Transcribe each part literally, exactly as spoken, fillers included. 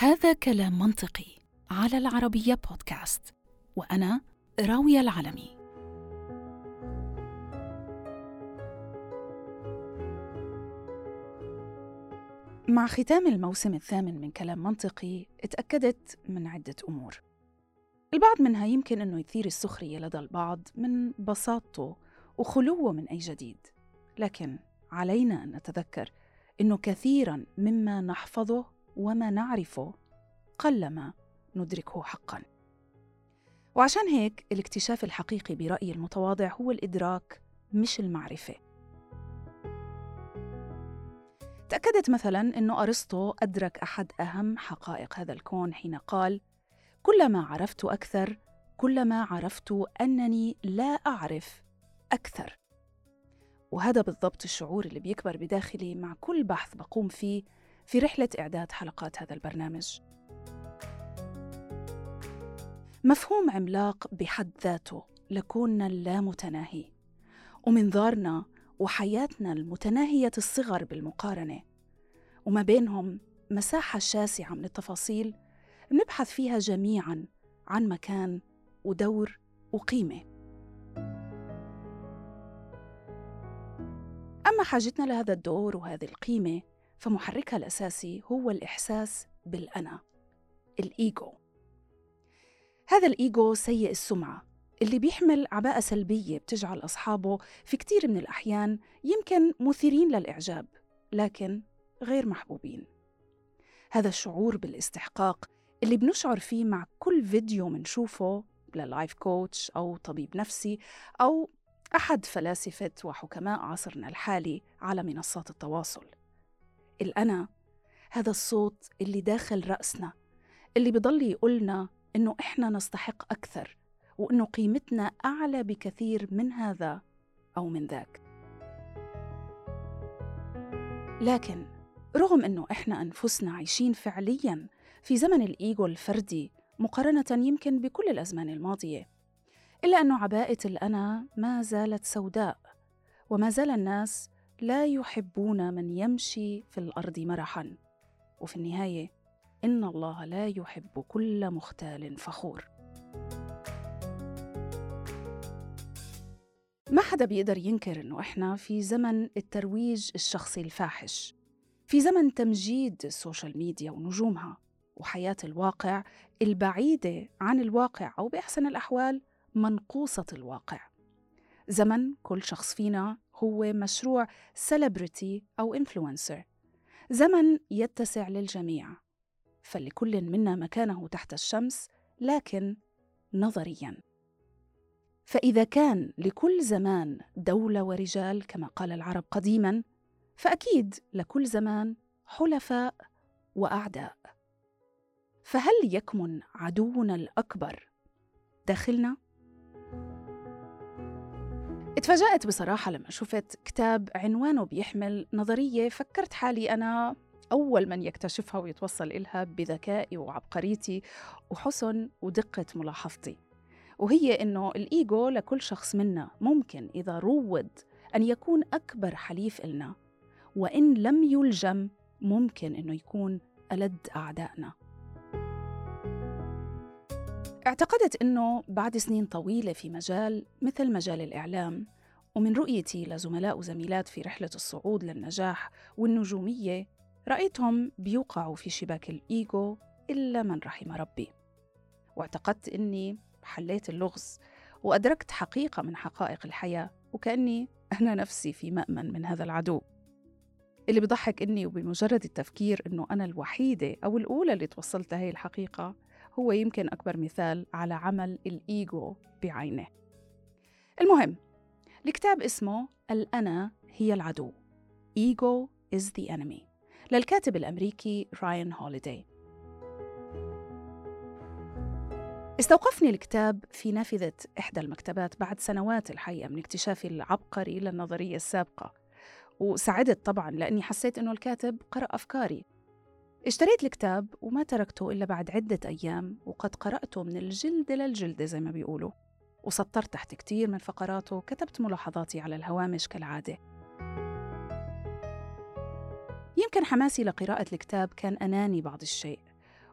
هذا كلام منطقي على العربية بودكاست، وأنا راوية العلمي. مع ختام الموسم الثامن من كلام منطقي اتأكدت من عدة أمور، البعض منها يمكن أنه يثير السخرية لدى البعض من بساطته وخلوه من أي جديد، لكن علينا أن نتذكر أنه كثيراً مما نحفظه وما نعرفه قلما ندركه حقاً. وعشان هيك الاكتشاف الحقيقي برأيي المتواضع هو الإدراك مش المعرفة. تأكدت مثلاً أنه أرسطو أدرك أحد أهم حقائق هذا الكون حين قال: كلما عرفت أكثر كلما عرفت أنني لا أعرف أكثر. وهذا بالضبط الشعور اللي بيكبر بداخلي مع كل بحث بقوم فيه في رحلة إعداد حلقات هذا البرنامج. مفهوم عملاق بحد ذاته لكوننا اللامتناهي، ومنظارنا وحياتنا المتناهية الصغر بالمقارنة، وما بينهم مساحة شاسعة من التفاصيل نبحث فيها جميعاً عن مكان ودور وقيمة. أما حاجتنا لهذا الدور وهذه القيمة فمحركها الأساسي هو الإحساس بالأنا، الإيغو. هذا الإيغو سيء السمعة اللي بيحمل عباءة سلبية بتجعل أصحابه في كتير من الأحيان يمكن مثيرين للإعجاب لكن غير محبوبين. هذا الشعور بالاستحقاق اللي بنشعر فيه مع كل فيديو منشوفه للايف كوتش أو طبيب نفسي أو أحد فلاسفة وحكماء عصرنا الحالي على منصات التواصل. الأنا هذا الصوت اللي داخل رأسنا اللي بيضل يقولنا إنه إحنا نستحق أكثر وإنه قيمتنا أعلى بكثير من هذا أو من ذاك. لكن رغم إنه إحنا أنفسنا عايشين فعلياً في زمن الإيغو الفردي مقارنة يمكن بكل الأزمان الماضية، إلا أنه عباءة الأنا ما زالت سوداء، وما زال الناس لا يحبون من يمشي في الأرض مرحاً، وفي النهاية إن الله لا يحب كل مختال فخور. ما حدا بيقدر ينكر إنه إحنا في زمن الترويج الشخصي الفاحش، في زمن تمجيد السوشيال ميديا ونجومها وحياة الواقع البعيدة عن الواقع أو بأحسن الأحوال منقوصة الواقع، زمن كل شخص فينا هو مشروع سيلبريتي أو إنفلونسر، زمن يتسع للجميع، فلكل منا مكانه تحت الشمس لكن نظرياً. فإذا كان لكل زمان دولة ورجال كما قال العرب قديماً، فأكيد لكل زمان حلفاء وأعداء. فهل يكمن عدونا الأكبر داخلنا؟ اتفاجأت بصراحة لما شفت كتاب عنوانه بيحمل نظرية فكرت حالي أنا أول من يكتشفها ويتوصل إلها بذكائي وعبقريتي وحسن ودقة ملاحظتي، وهي إنه الإيغو لكل شخص منا ممكن إذا روّد أن يكون أكبر حليف إلنا، وإن لم يلجم ممكن إنه يكون ألد أعدائنا. اعتقدت إنه بعد سنين طويلة في مجال مثل مجال الإعلام، ومن رؤيتي لزملاء وزميلات في رحلة الصعود للنجاح والنجومية، رأيتهم بيوقعوا في شباك الإيغو إلا من رحم ربي، واعتقدت إني حليت اللغز وأدركت حقيقة من حقائق الحياة، وكأني أنا نفسي في مأمن من هذا العدو. اللي بضحك إني وبمجرد التفكير إنه أنا الوحيدة أو الأولى اللي توصلت لهي الحقيقة هو يمكن أكبر مثال على عمل الإيغو بعينه. المهم، الكتاب اسمه الأنا هي العدو، Ego is the Enemy، للكاتب الأمريكي رايان هوليداي. استوقفني الكتاب في نافذة إحدى المكتبات بعد سنوات الحقيقة من اكتشافي العبقري للنظرية السابقة، وسعدت طبعاً لأني حسيت أنه الكاتب قرأ أفكاري. اشتريت الكتاب وما تركته إلا بعد عدة أيام، وقد قرأته من الجلد للجلد زي ما بيقولوا، وسطرت تحت كتير من فقراته، كتبت ملاحظاتي على الهوامش كالعادة. يمكن حماسي لقراءة الكتاب كان أناني بعض الشيء،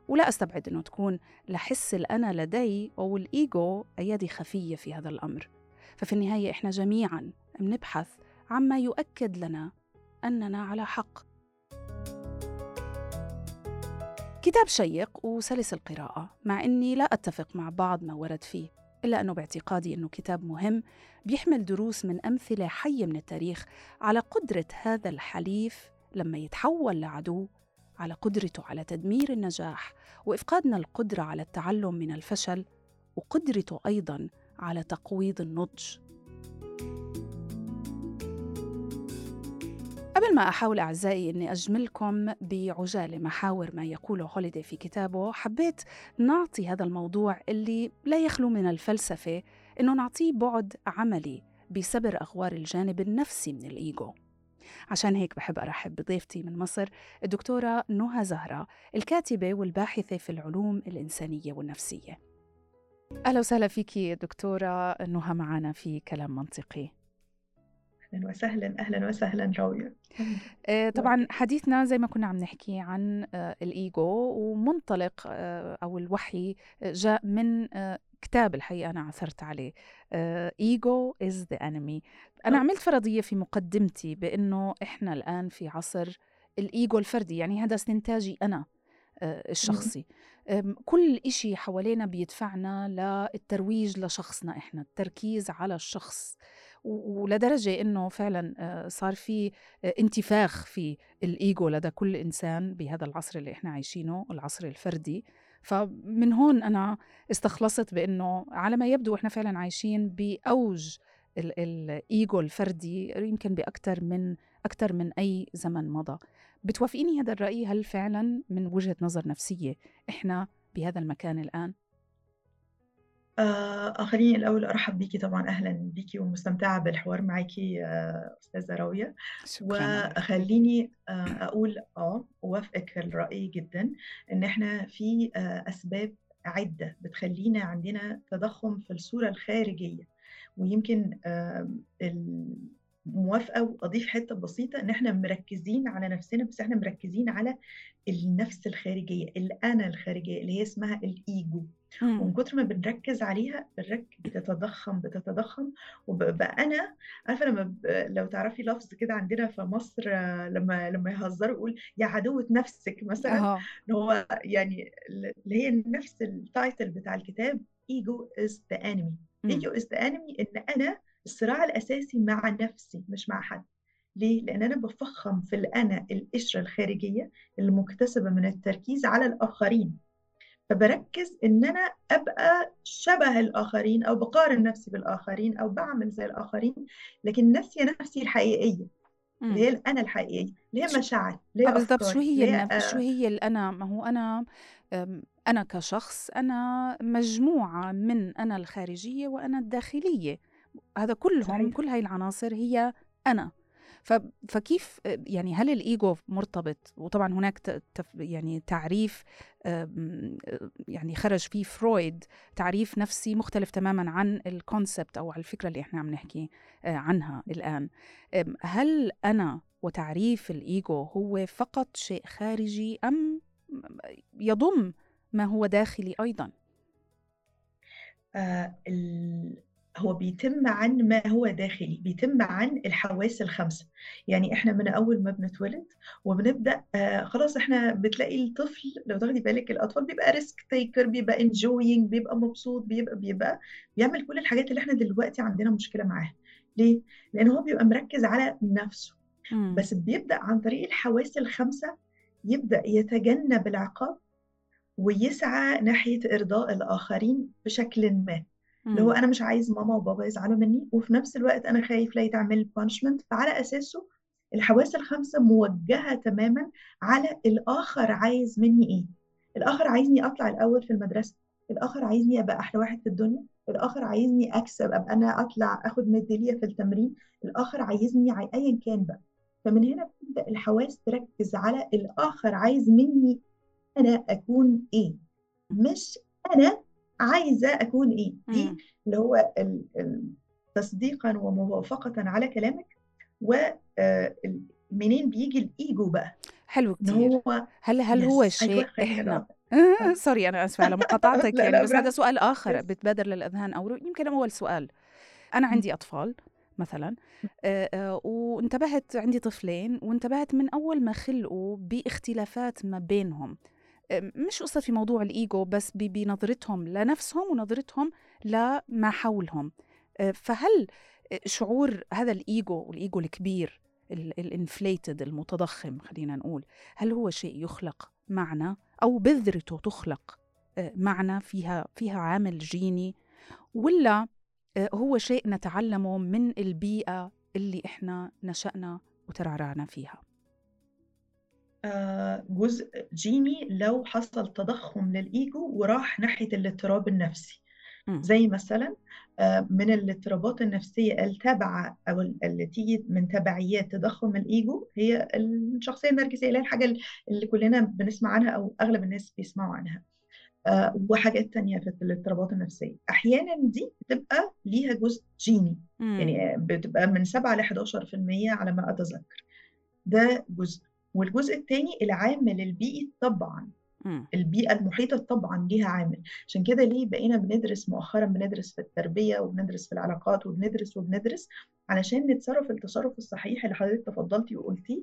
ولا أستبعد أنه تكون لحس الأنا لدي أو الإيغو أيادي خفية في هذا الأمر. ففي النهاية إحنا جميعاً بنبحث عما يؤكد لنا أننا على حق. كتاب شيق وسلس القراءة، مع أني لا أتفق مع بعض ما ورد فيه، إلا أنه باعتقادي أنه كتاب مهم بيحمل دروس من أمثلة حية من التاريخ على قدرة هذا الحليف لما يتحول لعدو، على قدرته على تدمير النجاح وإفقادنا القدرة على التعلم من الفشل، وقدرته أيضاً على تقويض النضج. قبل ما أحاول أعزائي أني أجملكم بعجالة محاور ما يقوله هوليداي في كتابه، حبيت نعطي هذا الموضوع اللي لا يخلو من الفلسفة أنه نعطيه بعد عملي بسبر أغوار الجانب النفسي من الإيغو. عشان هيك بحب أرحب بضيفتي من مصر الدكتورة نهى زهرة، الكاتبة والباحثة في العلوم الإنسانية والنفسية. أهلا وسهلا فيكي دكتورة نهى معنا في كلام منطقي. أهلا وسهلا. أهلا وسهلا راوية. طبعا حديثنا زي ما كنا عم نحكي عن الإيغو، ومنطلق أو الوحي جاء من كتاب الحقيقة أنا عثرت عليه، إيغو is the enemy. أنا عملت فرضية في مقدمتي بأنه إحنا الآن في عصر الإيغو الفردي، يعني هذا استنتاجي أنا الشخصي. كل إشي حوالينا بيدفعنا للترويج لشخصنا إحنا، التركيز على الشخص، ولدرجة إنه فعلا صار في انتفاخ في الإيغو لدى كل إنسان بهذا العصر اللي إحنا عايشينه، العصر الفردي. فمن هون أنا استخلصت بأنه على ما يبدو إحنا فعلا عايشين بأوج الإيغو الفردي، يمكن بأكتر من أكتر من أي زمن مضى. بتوافقيني هذا الرأي؟ هل فعلا من وجهة نظر نفسية إحنا بهذا المكان الآن؟ آه خليني الأول أرحب بيكي، طبعا أهلا بيكي ومستمتعة بالحوار معاكي آه أستاذة راوية. وخليني آه أقول آه ووافقك الرأي جدا إن إحنا في آه أسباب عدة بتخلينا عندنا تضخم في الصورة الخارجية، ويمكن آه الموافقة وأضيف حتة بسيطة إن إحنا مركزين على نفسنا، بس إحنا مركزين على النفس الخارجية، الأنا الخارجية اللي هي اسمها الإيجو. ومن كتر ما بنركز عليها بتتضخم بتتضخم وبقى أنا عارفة لما ب... لو تعرفي لفظ كده عندنا في مصر لما لما يهزروا يقول يا عدوة نفسك مثلا، هو يعني اللي هي نفس التايتل بتاع الكتاب Ego is the enemy. Ego is the enemy إن أنا الصراع الأساسي مع نفسي مش مع حد. ليه؟ لأن أنا بفخم في الأنا القشرة الخارجية المكتسبة من التركيز على الآخرين، فبركز إن أنا أبقى شبه الآخرين أو بقارن نفسي بالآخرين أو بعمل زي الآخرين، لكن نفسي نفسي الحقيقية اللي هي الأنا الحقيقية اللي هي مشاعر. بالضبط. شو هي آه شو هي الأنا؟ ما هو أنا أنا كشخص، أنا مجموعة من أنا الخارجية وأنا الداخلية، هذا كلهم صحيح. كل هاي العناصر هي أنا. فكيف يعني هل الإيغو مرتبط؟ وطبعا هناك يعني تعريف يعني خرج فيه فرويد، تعريف نفسي مختلف تماما عن الكونسبت أو على الفكرة اللي احنا عم نحكي عنها الآن. هل أنا وتعريف الإيغو هو فقط شيء خارجي أم يضم ما هو داخلي أيضا؟ آه ال... هو بيتم عن ما هو داخلي، بيتم عن الحواس الخمسة. يعني احنا من اول ما بنتولد وبنبدأ آه خلاص، احنا بتلاقي الطفل لو تاخدي بالك الأطفال بيبقى ريسك تيكر، بيبقى انجوينج، بيبقى مبسوط، بيبقى بيبقى بيعمل كل الحاجات اللي احنا دلوقتي عندنا مشكلة معاها. ليه؟ لأن هو بيبقى مركز على نفسه. م. بس بيبدأ عن طريق الحواس الخمسة يبدأ يتجنب العقاب ويسعى ناحية إرضاء الآخرين بشكل ما، اللي هو أنا مش عايز ماما وبابا يزعلوا مني، وفي نفس الوقت أنا خايف لا يتعمل بانشمنت. فعلى أساسه الحواس الخمسة موجهة تماما على الآخر عايز مني إيه. الآخر عايزني أطلع الأول في المدرسة، الآخر عايزني أبقى أحلى واحد في الدنيا، الآخر عايزني أكسب أبقى أنا أطلع أخد ميدالية في التمرين، الآخر عايزني أيا كان بقى. فمن هنا بتبدأ الحواس تركز على الآخر عايز مني أنا أكون إيه، مش أنا عايزة أكون إيه. دي اللي هو تصديقاً وموافقة على كلامك. ومنين بيجي الإيجو بقى؟ حلو كتير. هل هل هو شيء إحنا سوري أنا أسفة على مقاطعتك يعني لا لا بس هذا سؤال آخر بتبادر للأذهان أو يمكن أول سؤال. أنا عندي أطفال مثلا آآ آآ وانتبهت عندي طفلين وانتبهت من أول ما خلقوا باختلافات ما بينهم، مش قصة في موضوع الإيجو بس بنظرتهم لنفسهم ونظرتهم لما حولهم. فهل شعور هذا الإيجو والإيجو الكبير الانفليتد المتضخم خلينا نقول، هل هو شيء يخلق معنى أو بذرته تخلق معنى فيها فيها عامل جيني، ولا هو شيء نتعلمه من البيئة اللي إحنا نشأنا وترعرعنا فيها؟ جزء جيني لو حصل تضخم للإيجو وراح ناحية الاضطراب النفسي، زي مثلا من الاضطرابات النفسية التابعة أو التي من تبعيات تضخم الإيجو هي الشخصية النرجسية، اللي هي الحاجة اللي كلنا بنسمع عنها أو أغلب الناس بيسمعوا عنها، وحاجات تانية في الاضطرابات النفسية. أحيانا دي بتبقى ليها جزء جيني، يعني بتبقى من سبعة إلى إحدى عشر بالمية على ما أتذكر. ده جزء. والجزء الثاني العامل البيئي طبعا، البيئة المحيطة طبعا ليها عامل. عشان كده ليه بقينا بندرس مؤخرا، بندرس في التربية وبندرس في العلاقات وبندرس وبندرس علشان نتصرف التصرف الصحيح اللي حضرتك تفضلتي وقلتيه،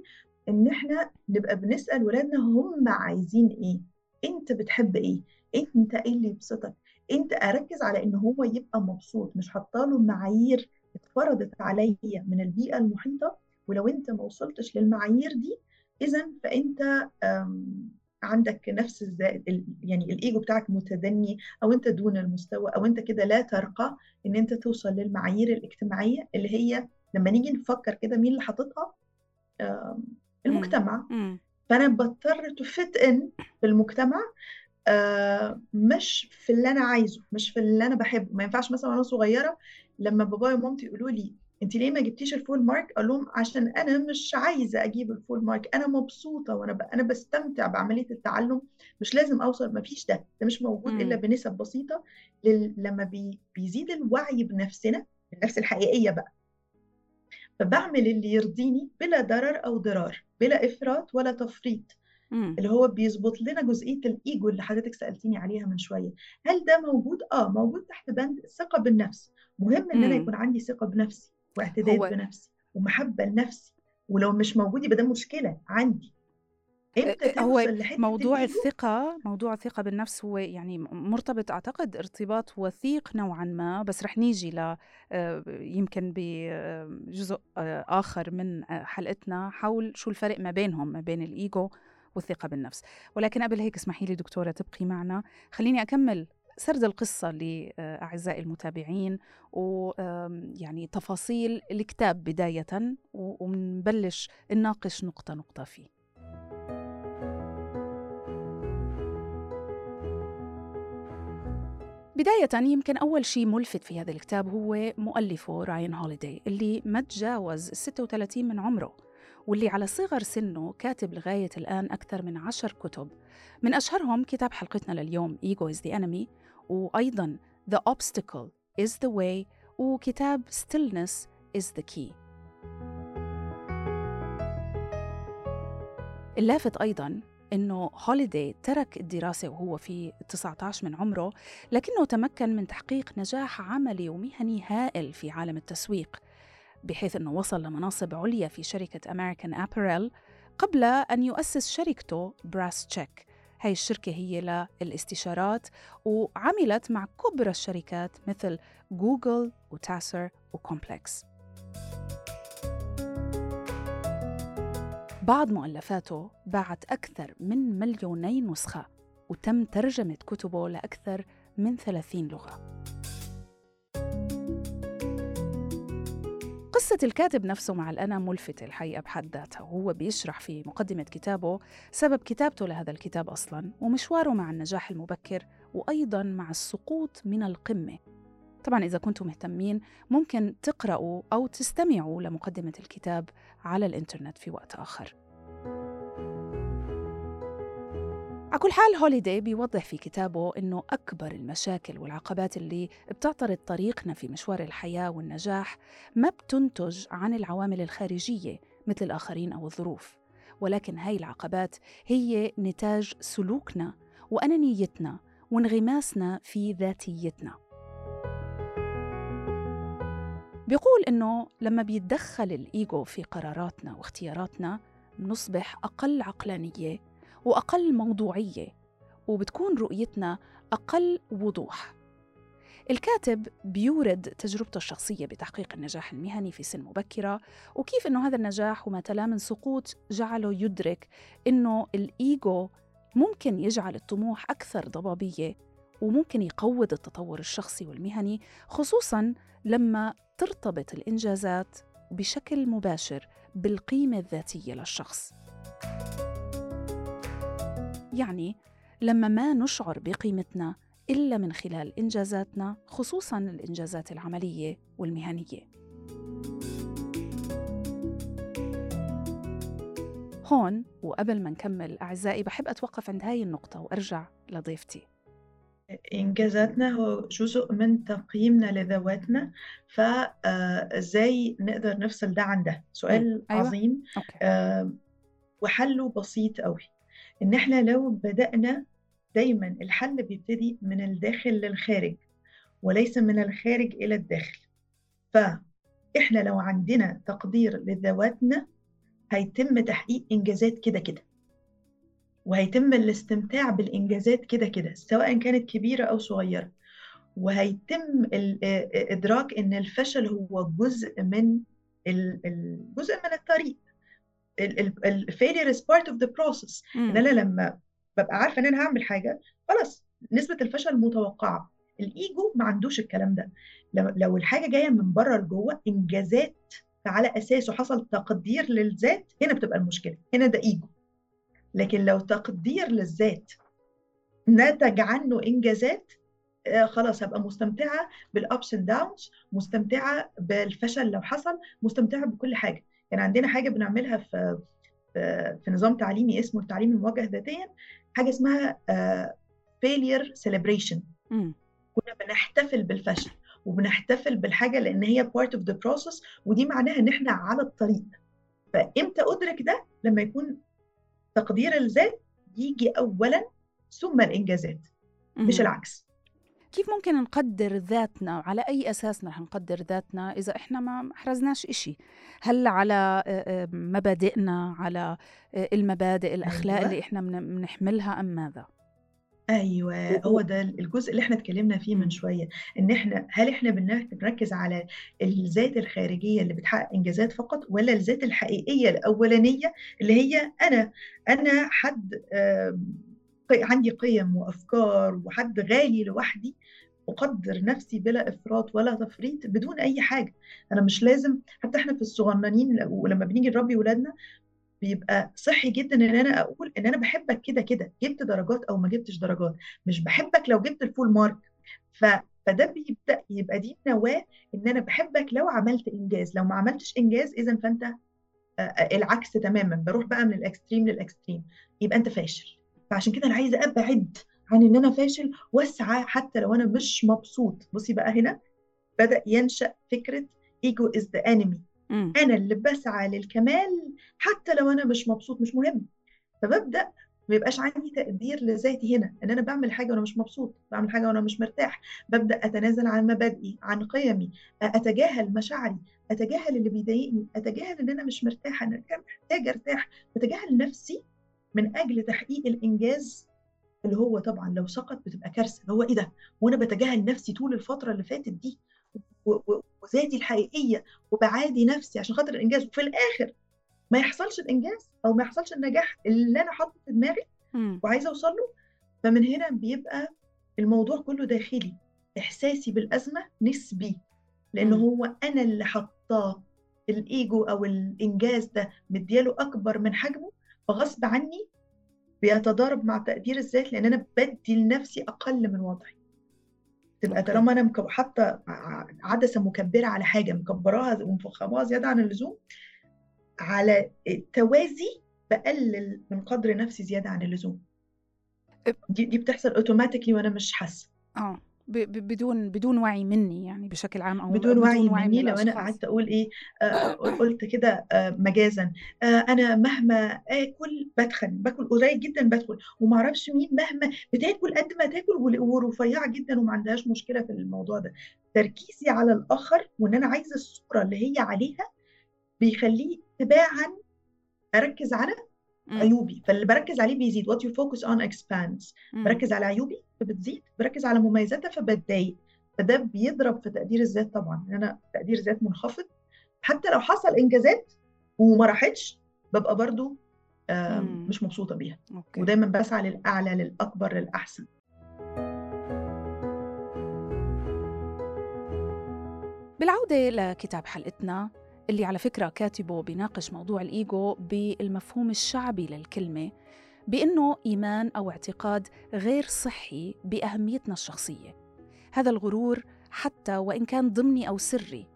ان احنا نبقى بنسأل ولادنا هم عايزين ايه، انت بتحب ايه، انت ايه اللي يبسطك، انت اركز على ان هو يبقى مبسوط، مش حطاله معايير اتفرضت عليا من البيئة المحيطة، ولو انت ما وصلتش للمعايير دي إذن فأنت عندك نفس الزائد، يعني الإيجو بتاعك متدني، أو أنت دون المستوى، أو أنت كده لا ترقى إن أنت توصل للمعايير الاجتماعية اللي هي لما نيجي نفكر كده مين اللي حاططها؟ المجتمع. فأنا بضطر تفت إن في المجتمع، مش في اللي أنا عايزه، مش في اللي أنا بحبه. ما ينفعش مثلا أنا صغيرة لما بابايا ومامتي يقولوا لي انت ليه ما جبتيش الفول مارك، اقول لهم عشان انا مش عايزه اجيب الفول مارك، انا مبسوطه وانا ب... انا بستمتع بعمليه التعلم، مش لازم اوصل. ما فيش ده ده مش موجود الا بنسب بسيطه لل... لما بي... بيزيد الوعي بنفسنا، النفس الحقيقيه بقى، فبعمل اللي يرضيني بلا ضرر او ضرار، بلا افراط ولا تفريط، اللي هو بيظبط لنا جزئيه الايجو اللي حضرتك سالتيني عليها من شويه. هل ده موجود؟ اه موجود تحت بند الثقه بالنفس. مهم ان انا يكون عندي ثقه بنفسي واعتداد بنفسي ومحبة لنفسي، ولو مش موجودة يبقى ده مشكلة عندي. هو موضوع الثقة، موضوع الثقة بالنفس هو يعني مرتبط أعتقد ارتباط وثيق نوعا ما، بس رح نيجي ل يمكن بجزء آخر من حلقتنا حول شو الفرق ما بينهم، ما بين الإيجو والثقة بالنفس. ولكن قبل هيك اسمحي لي دكتورة تبقي معنا، خليني أكمل سرد القصة لأعزائي المتابعين ويعني تفاصيل الكتاب بداية، ومنبلش نناقش نقطة نقطة فيه. بداية يمكن أول شيء ملفت في هذا الكتاب هو مؤلفه رايان هوليداي اللي ما تجاوز ستة وثلاثين من عمره، واللي على صغر سنه كاتب لغاية الآن أكثر من عشر كتب، من أشهرهم كتاب حلقتنا لليوم Ego Is the Enemy، وأيضاً The Obstacle Is The Way، وكتاب Stillness Is The Key. اللافت أيضاً أنه هوليداي ترك الدراسة وهو في تسعة عشر من عمره، لكنه تمكن من تحقيق نجاح عملي ومهني هائل في عالم التسويق، بحيث أنه وصل لمناصب عليا في شركة American Apparel قبل أن يؤسس شركته Brass Check. هاي الشركة هي للاستشارات وعملت مع كبرى الشركات مثل جوجل وتاسر وكومبلكس. بعض مؤلفاته باعت أكثر من مليوني نسخة، وتم ترجمة كتبه لأكثر من ثلاثين لغة. قصة الكاتب نفسه مع الأنا ملفتة الحقيقة بحد ذاتها، وهو بيشرح في مقدمة كتابه سبب كتابته لهذا الكتاب أصلاً، ومشواره مع النجاح المبكر، وأيضاً مع السقوط من القمة. طبعاً إذا كنتم مهتمين ممكن تقرأوا أو تستمعوا لمقدمة الكتاب على الإنترنت في وقت آخر. على كل حال هوليداي بيوضح في كتابه إنه أكبر المشاكل والعقبات اللي بتعترض طريقنا في مشوار الحياة والنجاح ما بتنتج عن العوامل الخارجية مثل الآخرين أو الظروف، ولكن هاي العقبات هي نتاج سلوكنا وأنانيتنا وانغماسنا في ذاتيتنا. بيقول إنه لما بيتدخل الإيغو في قراراتنا واختياراتنا بنصبح أقل عقلانية وأقل موضوعية، وبتكون رؤيتنا أقل وضوح. الكاتب بيورد تجربته الشخصية بتحقيق النجاح المهني في سن مبكرة، وكيف إنه هذا النجاح وما تلاه من سقوط جعله يدرك إنه الإيغو ممكن يجعل الطموح أكثر ضبابية، وممكن يقوض التطور الشخصي والمهني، خصوصاً لما ترتبط الإنجازات بشكل مباشر بالقيمة الذاتية للشخص. يعني لما ما نشعر بقيمتنا إلا من خلال إنجازاتنا، خصوصاً الإنجازات العملية والمهنية. هون وقبل ما نكمل أعزائي بحب أتوقف عند هاي النقطة وأرجع لضيفتي. إنجازاتنا هو جزء من تقييمنا لذواتنا، فإزاي نقدر نفصل ده عن ده؟ سؤال أيوة. عظيم أه وحله بسيط قوي، إن إحنا لو بدأنا دايما الحل بيبتدي من الداخل للخارج وليس من الخارج إلى الداخل. فإحنا لو عندنا تقدير لذواتنا هيتم تحقيق إنجازات كده كده، وهيتم الاستمتاع بالإنجازات كده كده سواء كانت كبيرة أو صغيرة، وهيتم إدراك إن الفشل هو جزء من الجزء من الطريق. الfailure is part of the process. إن أنا لما ببقى عارفة إن أنا هعمل حاجة خلاص نسبة الفشل متوقعة. الإيجو ما عندوش الكلام ده، لو الحاجة جاية من بره لجوه إنجازات فعلى أساسه حصل تقدير للذات، هنا بتبقى المشكلة، هنا ده إيجو. لكن لو تقدير للذات نتج عنه إنجازات، آه خلاص هبقى مستمتعة بالأبس اند داونز، مستمتعة بالفشل لو حصل، مستمتعة بكل حاجة. يعني عندنا حاجة بنعملها في في, في نظام تعليمي اسمه التعليم الموجه ذاتيا، حاجة اسمها آه failure celebration. م. كنا بنحتفل بالفشل وبنحتفل بالحاجة لأن هي part of the process، ودي معناها إن إحنا على الطريق. فإمتى أدرك ده؟ لما يكون تقدير الذات يجي أولاً ثم الإنجازات، مش العكس. كيف ممكن نقدر ذاتنا؟ على أي أساس نحن نقدر ذاتنا إذا إحنا ما حرزناش إشي؟ هل على مبادئنا، على المبادئ الأخلاق أيوة. اللي إحنا بنحملها أم ماذا؟ ايوه هو ده الجزء اللي احنا اتكلمنا فيه من شويه، ان احنا هل احنا بنركز على الذات الخارجيه اللي بتحقق انجازات فقط، ولا الذات الحقيقيه الاولانيه اللي هي انا انا حد عندي قيم وافكار وحد غالي لوحدي، اقدر نفسي بلا افراط ولا تفريط بدون اي حاجه. انا مش لازم، حتى احنا في الصغننين ولما بنيجي نربي اولادنا بيبقى صحي جدا ان انا اقول ان انا بحبك كده كده، جبت درجات او ما جبتش درجات، مش بحبك لو جبت الفول مارك. ف... فده بيبدا يبقى دي نواه ان انا بحبك لو عملت انجاز، لو ما عملتش انجاز اذا فانت آه العكس تماما، بروح بقى من الاكستريم للاكستريم، يبقى انت فاشل. فعشان كده انا عايزه ابعد عن ان انا فاشل واسعى حتى لو انا مش مبسوط. بصي بقى هنا بدا ينشا فكره ايجو از ذا انمي، أنا اللي بسعى للكمال حتى لو أنا مش مبسوط، مش مهم. فببدأ ما يبقاش عندي تقدير لذاتي هنا، إن أنا بعمل حاجة وأنا مش مبسوط، بعمل حاجة وأنا مش مرتاح، ببدأ أتنازل عن مبادئي، عن قيمي، أتجاهل مشاعري، أتجاهل اللي بيضايقني، أتجاهل إن أنا مش مرتاحة، أنا محتاجة أرتاح، أتجاهل نفسي من أجل تحقيق الإنجاز اللي هو طبعا لو سقط بتبقى كارثة. هو إيه ده؟ وأنا بتجاهل نفسي طول الفترة اللي فاتت دي وذاتي الحقيقية وبعادي نفسي عشان خاطر الإنجاز، وفي الآخر ما يحصلش الإنجاز أو ما يحصلش النجاح اللي أنا حاطه في دماغي وعايزة أوصل له. فمن هنا بيبقى الموضوع كله داخلي، إحساسي بالأزمة نسبي، لأنه هو أنا اللي حطاه. الإيجو أو الإنجاز ده مدياله أكبر من حجمه، فغصب عني بيتضارب مع تقدير الذات لأن أنا بدي لنفسي أقل من وضعي. تبقى طالما انا حاطه عدسه مكبره على حاجه، مكبراها ومفخماها زياده عن اللزوم، على التوازي بقلل من قدر نفسي زياده عن اللزوم. دي, دي بتحصل اوتوماتيكلي وانا مش حاسه. اه بدون بدون وعي مني يعني بشكل عام، او بدون وعي, بدون وعي مني. لو انا قعدت اقول ايه آه قلت كده آه مجازا آه انا مهما اكل بدخن، باكل قليل جدا بدخن، وما اعرفش مين مهما بتاكل قد ما تاكل ورفيعه جدا وما عندهاش مشكله في الموضوع ده. تركيزي على الاخر وان انا عايزه الصوره اللي هي عليها بيخليه تباعا اركز على عيوبي، فاللي بركز عليه بيزيد. what you focus on expands. بركز على عيوبي فبتزيد، بركز على مميزاتها فبتضايق، فده بيضرب في تقدير الذات. طبعا انا تقدير ذات منخفض، حتى لو حصل انجازات وما راحتش ببقى برضو مش مبسوطه بيها. أوكي. ودايما بسعى للاعلى، للاكبر، للاحسن. بالعوده لكتاب حلقتنا اللي على فكرة كاتبه بيناقش موضوع الإيغو بالمفهوم الشعبي للكلمة، بأنه إيمان أو اعتقاد غير صحي بأهميتنا الشخصية. هذا الغرور حتى وإن كان ضمني أو سري،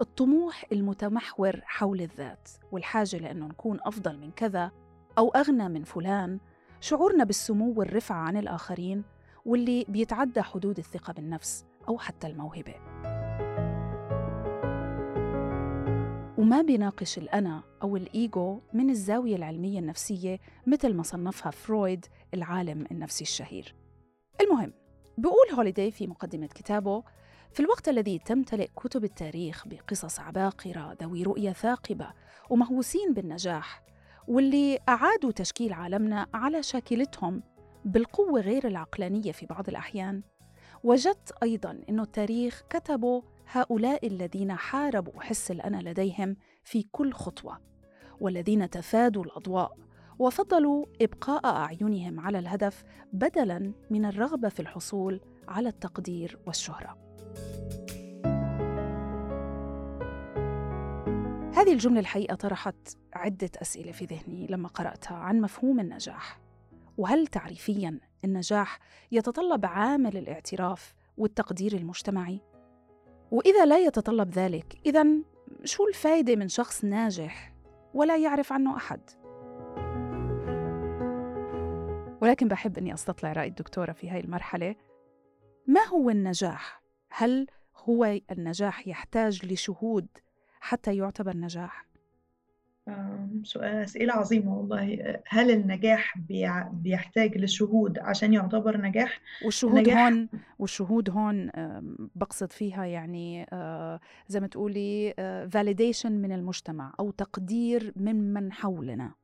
الطموح المتمحور حول الذات والحاجة لأنه نكون أفضل من كذا أو أغنى من فلان، شعورنا بالسمو والرفعة عن الآخرين، واللي بيتعدى حدود الثقة بالنفس أو حتى الموهبة. وما بيناقش الأنا أو الإيغو من الزاوية العلمية النفسية مثل ما صنفها فرويد العالم النفسي الشهير. المهم، بيقول هوليداي في مقدمة كتابه: في الوقت الذي تمتلئ كتب التاريخ بقصص عباقرة ذوي رؤية ثاقبة ومهووسين بالنجاح، واللي أعادوا تشكيل عالمنا على شاكلتهم بالقوة غير العقلانية في بعض الأحيان، وجدت أيضاً أنه التاريخ كتبه هؤلاء الذين حاربوا حس الأنا لديهم في كل خطوة، والذين تفادوا الأضواء وفضلوا إبقاء أعينهم على الهدف بدلاً من الرغبة في الحصول على التقدير والشهرة. هذه الجملة الحقيقة طرحت عدة أسئلة في ذهني لما قرأتها عن مفهوم النجاح. وهل تعريفياً النجاح يتطلب عامل الاعتراف والتقدير المجتمعي؟ وإذا لا يتطلب ذلك، إذن شو الفائدة من شخص ناجح ولا يعرف عنه أحد؟ ولكن بحب أني أستطلع رأي الدكتورة في هاي المرحلة. ما هو النجاح؟ هل هو النجاح يحتاج لشهود حتى يعتبر نجاح؟ سؤال، أسئلة عظيمة والله. هل النجاح بيحتاج لشهود عشان يعتبر نجاح؟ والشهود نجاح هون، والشهود هون بقصد فيها يعني زي ما تقولي validation من المجتمع أو تقدير من من حولنا.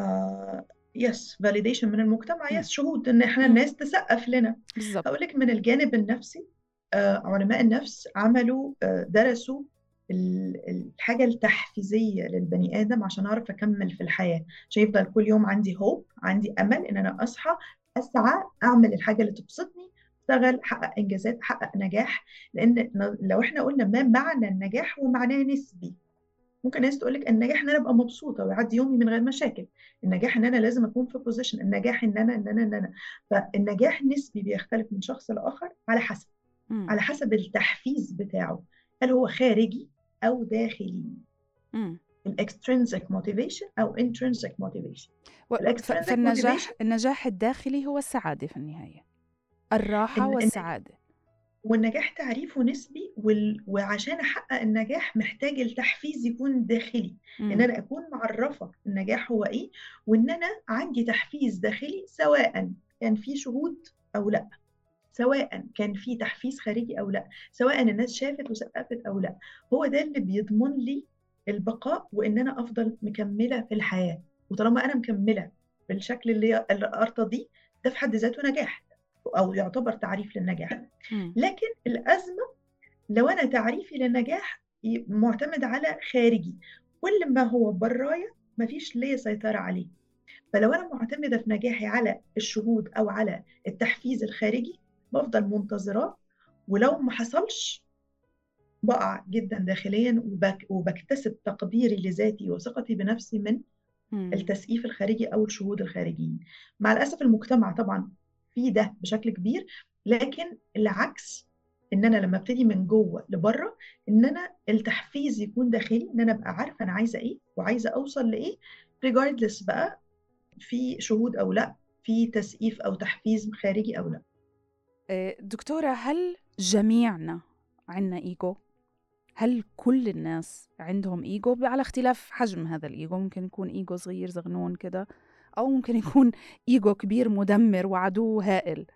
آه يس validation من المجتمع، يس شهود إن إحنا الناس تسقف لنا. أقول لك من الجانب النفسي آه علماء النفس عملوا آه درسوا الحاجة التحفيزية للبني آدم عشان أعرف أكمل في الحياة، عشان يفضل كل يوم عندي هوب، عندي أمل إن أنا أصحى أسعى أعمل الحاجة اللي تبسطني، أشتغل، أحقق إنجازات، أحقق نجاح. لأن لو إحنا قلنا ما معنى النجاح ومعناه نسبي، ممكن ناس تقولك النجاح إن أنا أبقى مبسوطة ويعدي يومي من غير مشاكل، النجاح إن أنا لازم أكون في بوزيشن، النجاح إن أنا إن أنا إن أنا فالنجاح نسبي بيختلف من شخص لآخر على حسب م. على حسب التحفيز بتاعه، هل هو خارجي أو داخلي؟ امم extrinsic motivation أو intrinsic motivation. فالنجاح motivation. النجاح الداخلي هو السعادة في النهاية، الراحة إن والسعادة. والنجاح تعريفه نسبي، وال... وعشان أحقق النجاح محتاج التحفيز يكون داخلي، مم. إن أنا أكون معرفة النجاح هو إيه، وإن أنا عندي تحفيز داخلي سواء كان في شهود أو لأ، سواء كان في تحفيز خارجي أو لا، سواء الناس شافت وسقفت أو لا. هو ده اللي بيضمن لي البقاء وإن أنا أفضل مكملة في الحياة. وطالما أنا مكملة بالشكل اللي أرتضي، ده في حد ذاته نجاح أو يعتبر تعريف للنجاح. لكن الأزمة لو أنا تعريفي للنجاح معتمد على خارجي، كل ما هو برايا مفيش ليه سيطرة عليه. فلو أنا معتمدة في نجاحي على الشهود أو على التحفيز الخارجي، بفضل منتظرة، ولو ما حصلش بقع جدا داخليا، وبك وبكتسب تقديري لذاتي وثقتي بنفسي من التسقيف الخارجي أو الشهود الخارجيين. مع الأسف المجتمع طبعا في ده بشكل كبير، لكن العكس إن أنا لما ابتدي من جوه لبره، إن أنا التحفيز يكون داخلي، إن أنا أبقى عارفة أنا عايزة إيه وعايزة أوصل لإيه regardless بقى في شهود أو لا، في تسقيف أو تحفيز خارجي أو لا. دكتورة، هل جميعنا عندنا إيجو؟ هل كل الناس عندهم إيجو على اختلاف حجم هذا الإيجو؟ ممكن يكون إيجو صغير زغنون كده، أو ممكن يكون إيجو كبير مدمر وعدو هائل.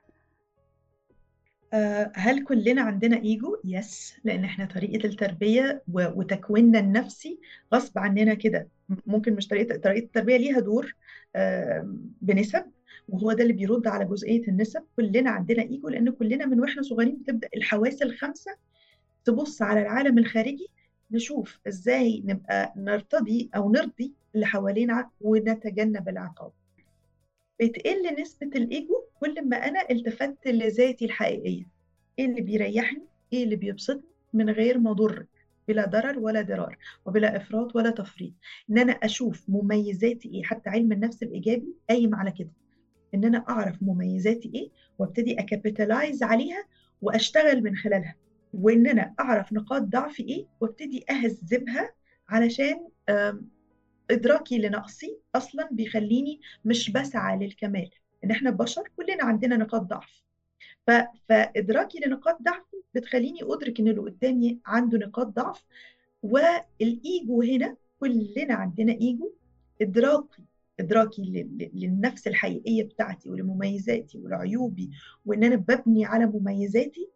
هل كلنا عندنا إيجو؟ يس، لأن احنا طريقة التربية وتكويننا النفسي غصب عننا كده. ممكن مش طريقة طريقة التربية ليها دور بنسب، وهو ده اللي بيرد على جزئية النسب. كلنا عندنا إيجو لأن كلنا من وإحنا صغيرين بتبدأ الحواس الخمسة تبص على العالم الخارجي، نشوف إزاي نبقى نرتضي أو نرضي اللي حوالينا ونتجنب العقاب. بتقل نسبة الإيجو كل ما أنا التفت لذاتي الحقيقية، إيه اللي بيريحني، إيه اللي بيبسطني، من غير مضر، بلا ضرر ولا ضرار، وبلا إفراط ولا تفريط. إن أنا أشوف مميزاتي إيه. حتى علم النفس الإيجابي قايم على كده، إن أنا أعرف مميزاتي إيه وابتدي أكابيتالايز عليها وأشتغل من خلالها، وإن أنا أعرف نقاط ضعفي إيه وابتدي أهذبها، علشان إدراكي لنقصي أصلاً بيخليني مش بسعى للكمال. إن إحنا بشر كلنا عندنا نقاط ضعف، فإدراكي لنقاط ضعفي بتخليني أدرك إن اللي قدامي عنده نقاط ضعف. والإيجو هنا، كلنا عندنا إيجو، إدراكي إدراكي للنفس الحقيقية بتاعتي ولمميزاتي ولعيوبي، وإن أنا ببني على مميزاتي،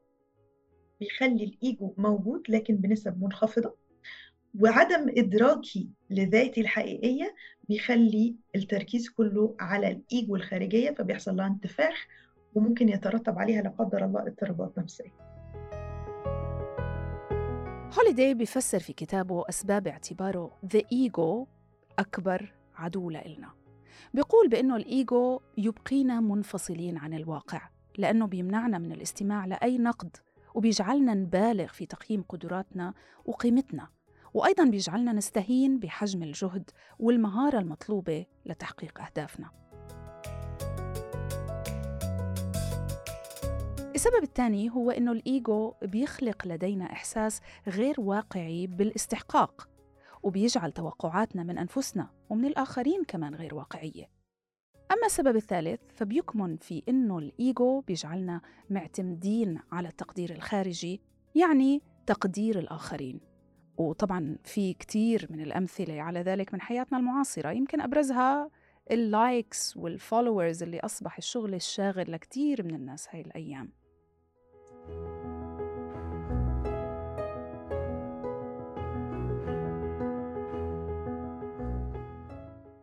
بيخلي الإيجو موجود لكن بنسب منخفضة. وعدم إدراكي لذاتي الحقيقية بيخلي التركيز كله على الإيجو الخارجية، فبيحصل لها انتفاخ، وممكن يترتب عليها لا قدر الله اضطرابات نفسية. هوليداي بيفسر في كتابه أسباب اعتباره The Ego أكبر عدو لإلنا. بيقول بأنه الإيجو يبقينا منفصلين عن الواقع، لأنه بيمنعنا من الاستماع لأي نقد، وبيجعلنا نبالغ في تقييم قدراتنا وقيمتنا، وأيضاً بيجعلنا نستهين بحجم الجهد والمهارة المطلوبة لتحقيق أهدافنا. السبب الثاني هو أنه الإيجو بيخلق لدينا إحساس غير واقعي بالاستحقاق، وبيجعل توقعاتنا من أنفسنا ومن الآخرين كمان غير واقعية. أما السبب الثالث فبيكمن في أنه الإيجو بيجعلنا معتمدين على التقدير الخارجي، يعني تقدير الآخرين. وطبعاً في كتير من الأمثلة على ذلك من حياتنا المعاصرة، يمكن أبرزها اللايكس والفولورز اللي أصبح الشغل الشاغل لكتير من الناس هاي الأيام.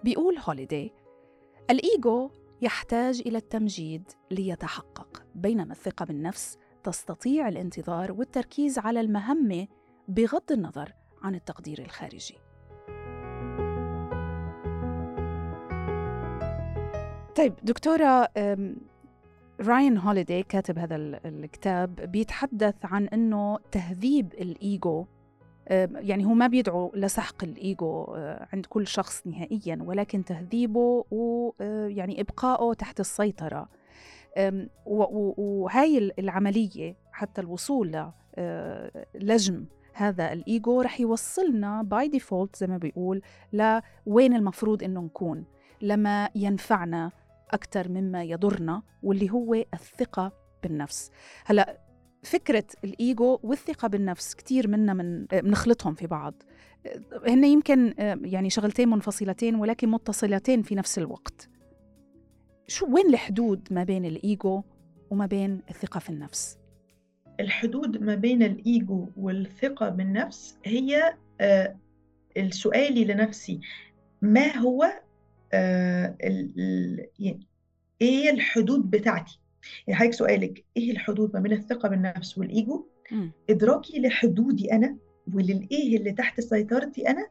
بيقول هوليداي: الإيجو يحتاج إلى التمجيد ليتحقق، بينما الثقة بالنفس تستطيع الانتظار والتركيز على المهمة بغض النظر عن التقدير الخارجي. طيب دكتورة، رايان هوليداي كاتب هذا الكتاب بيتحدث عن أنه تهذيب الإيجو، يعني هو ما بيدعو لسحق الإيجو عند كل شخص نهائياً، ولكن تهذيبه ويعني إبقائه تحت السيطرة. وهاي العملية حتى الوصول للجم هذا الإيجو رح يوصلنا باي ديفولت زي ما بيقول لوين المفروض إنه نكون، لما ينفعنا أكتر مما يضرنا، واللي هو الثقة بالنفس. هلأ فكرة الإيجو والثقة بالنفس كتير منا من بنخلطهم في بعض، هن يمكن يعني شغلتين منفصلتين ولكن متصلتين في نفس الوقت. شو وين الحدود ما بين الإيجو وما بين الثقة في النفس؟ الحدود ما بين الإيجو والثقة بالنفس هي آه السؤالي لنفسي، ما هو آه ال ال يعني إيه الحدود بتاعتي؟ يعني هيك سؤالك، إيه الحدود ما بين الثقة بالنفس والإيجو؟ م. إدراكي لحدودي أنا وللإيه اللي تحت سيطرتي أنا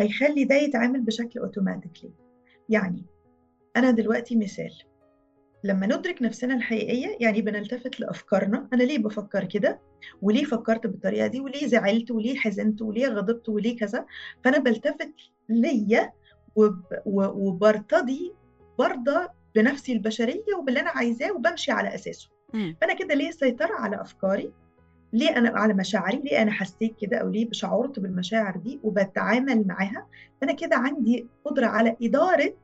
هيخلي ده يتعامل بشكل أوتوماتيكلي. يعني أنا دلوقتي مثال، لما ندرك نفسنا الحقيقية يعني بنلتفت لأفكارنا، أنا ليه بفكر كده، وليه فكرت بالطريقة دي، وليه زعلت، وليه حزنت، وليه غضبت، وليه كذا. فأنا بلتفت ليا وب... وبرتضي برضى بنفسي البشرية وباللي أنا عايزاه وبمشي على أساسه. م. فأنا كده ليه سيطرة على أفكاري، ليه أنا على مشاعري، ليه أنا حسيت كده أو ليه شعرت بالمشاعر دي وبتعامل معها. فأنا كده عندي قدرة على إدارة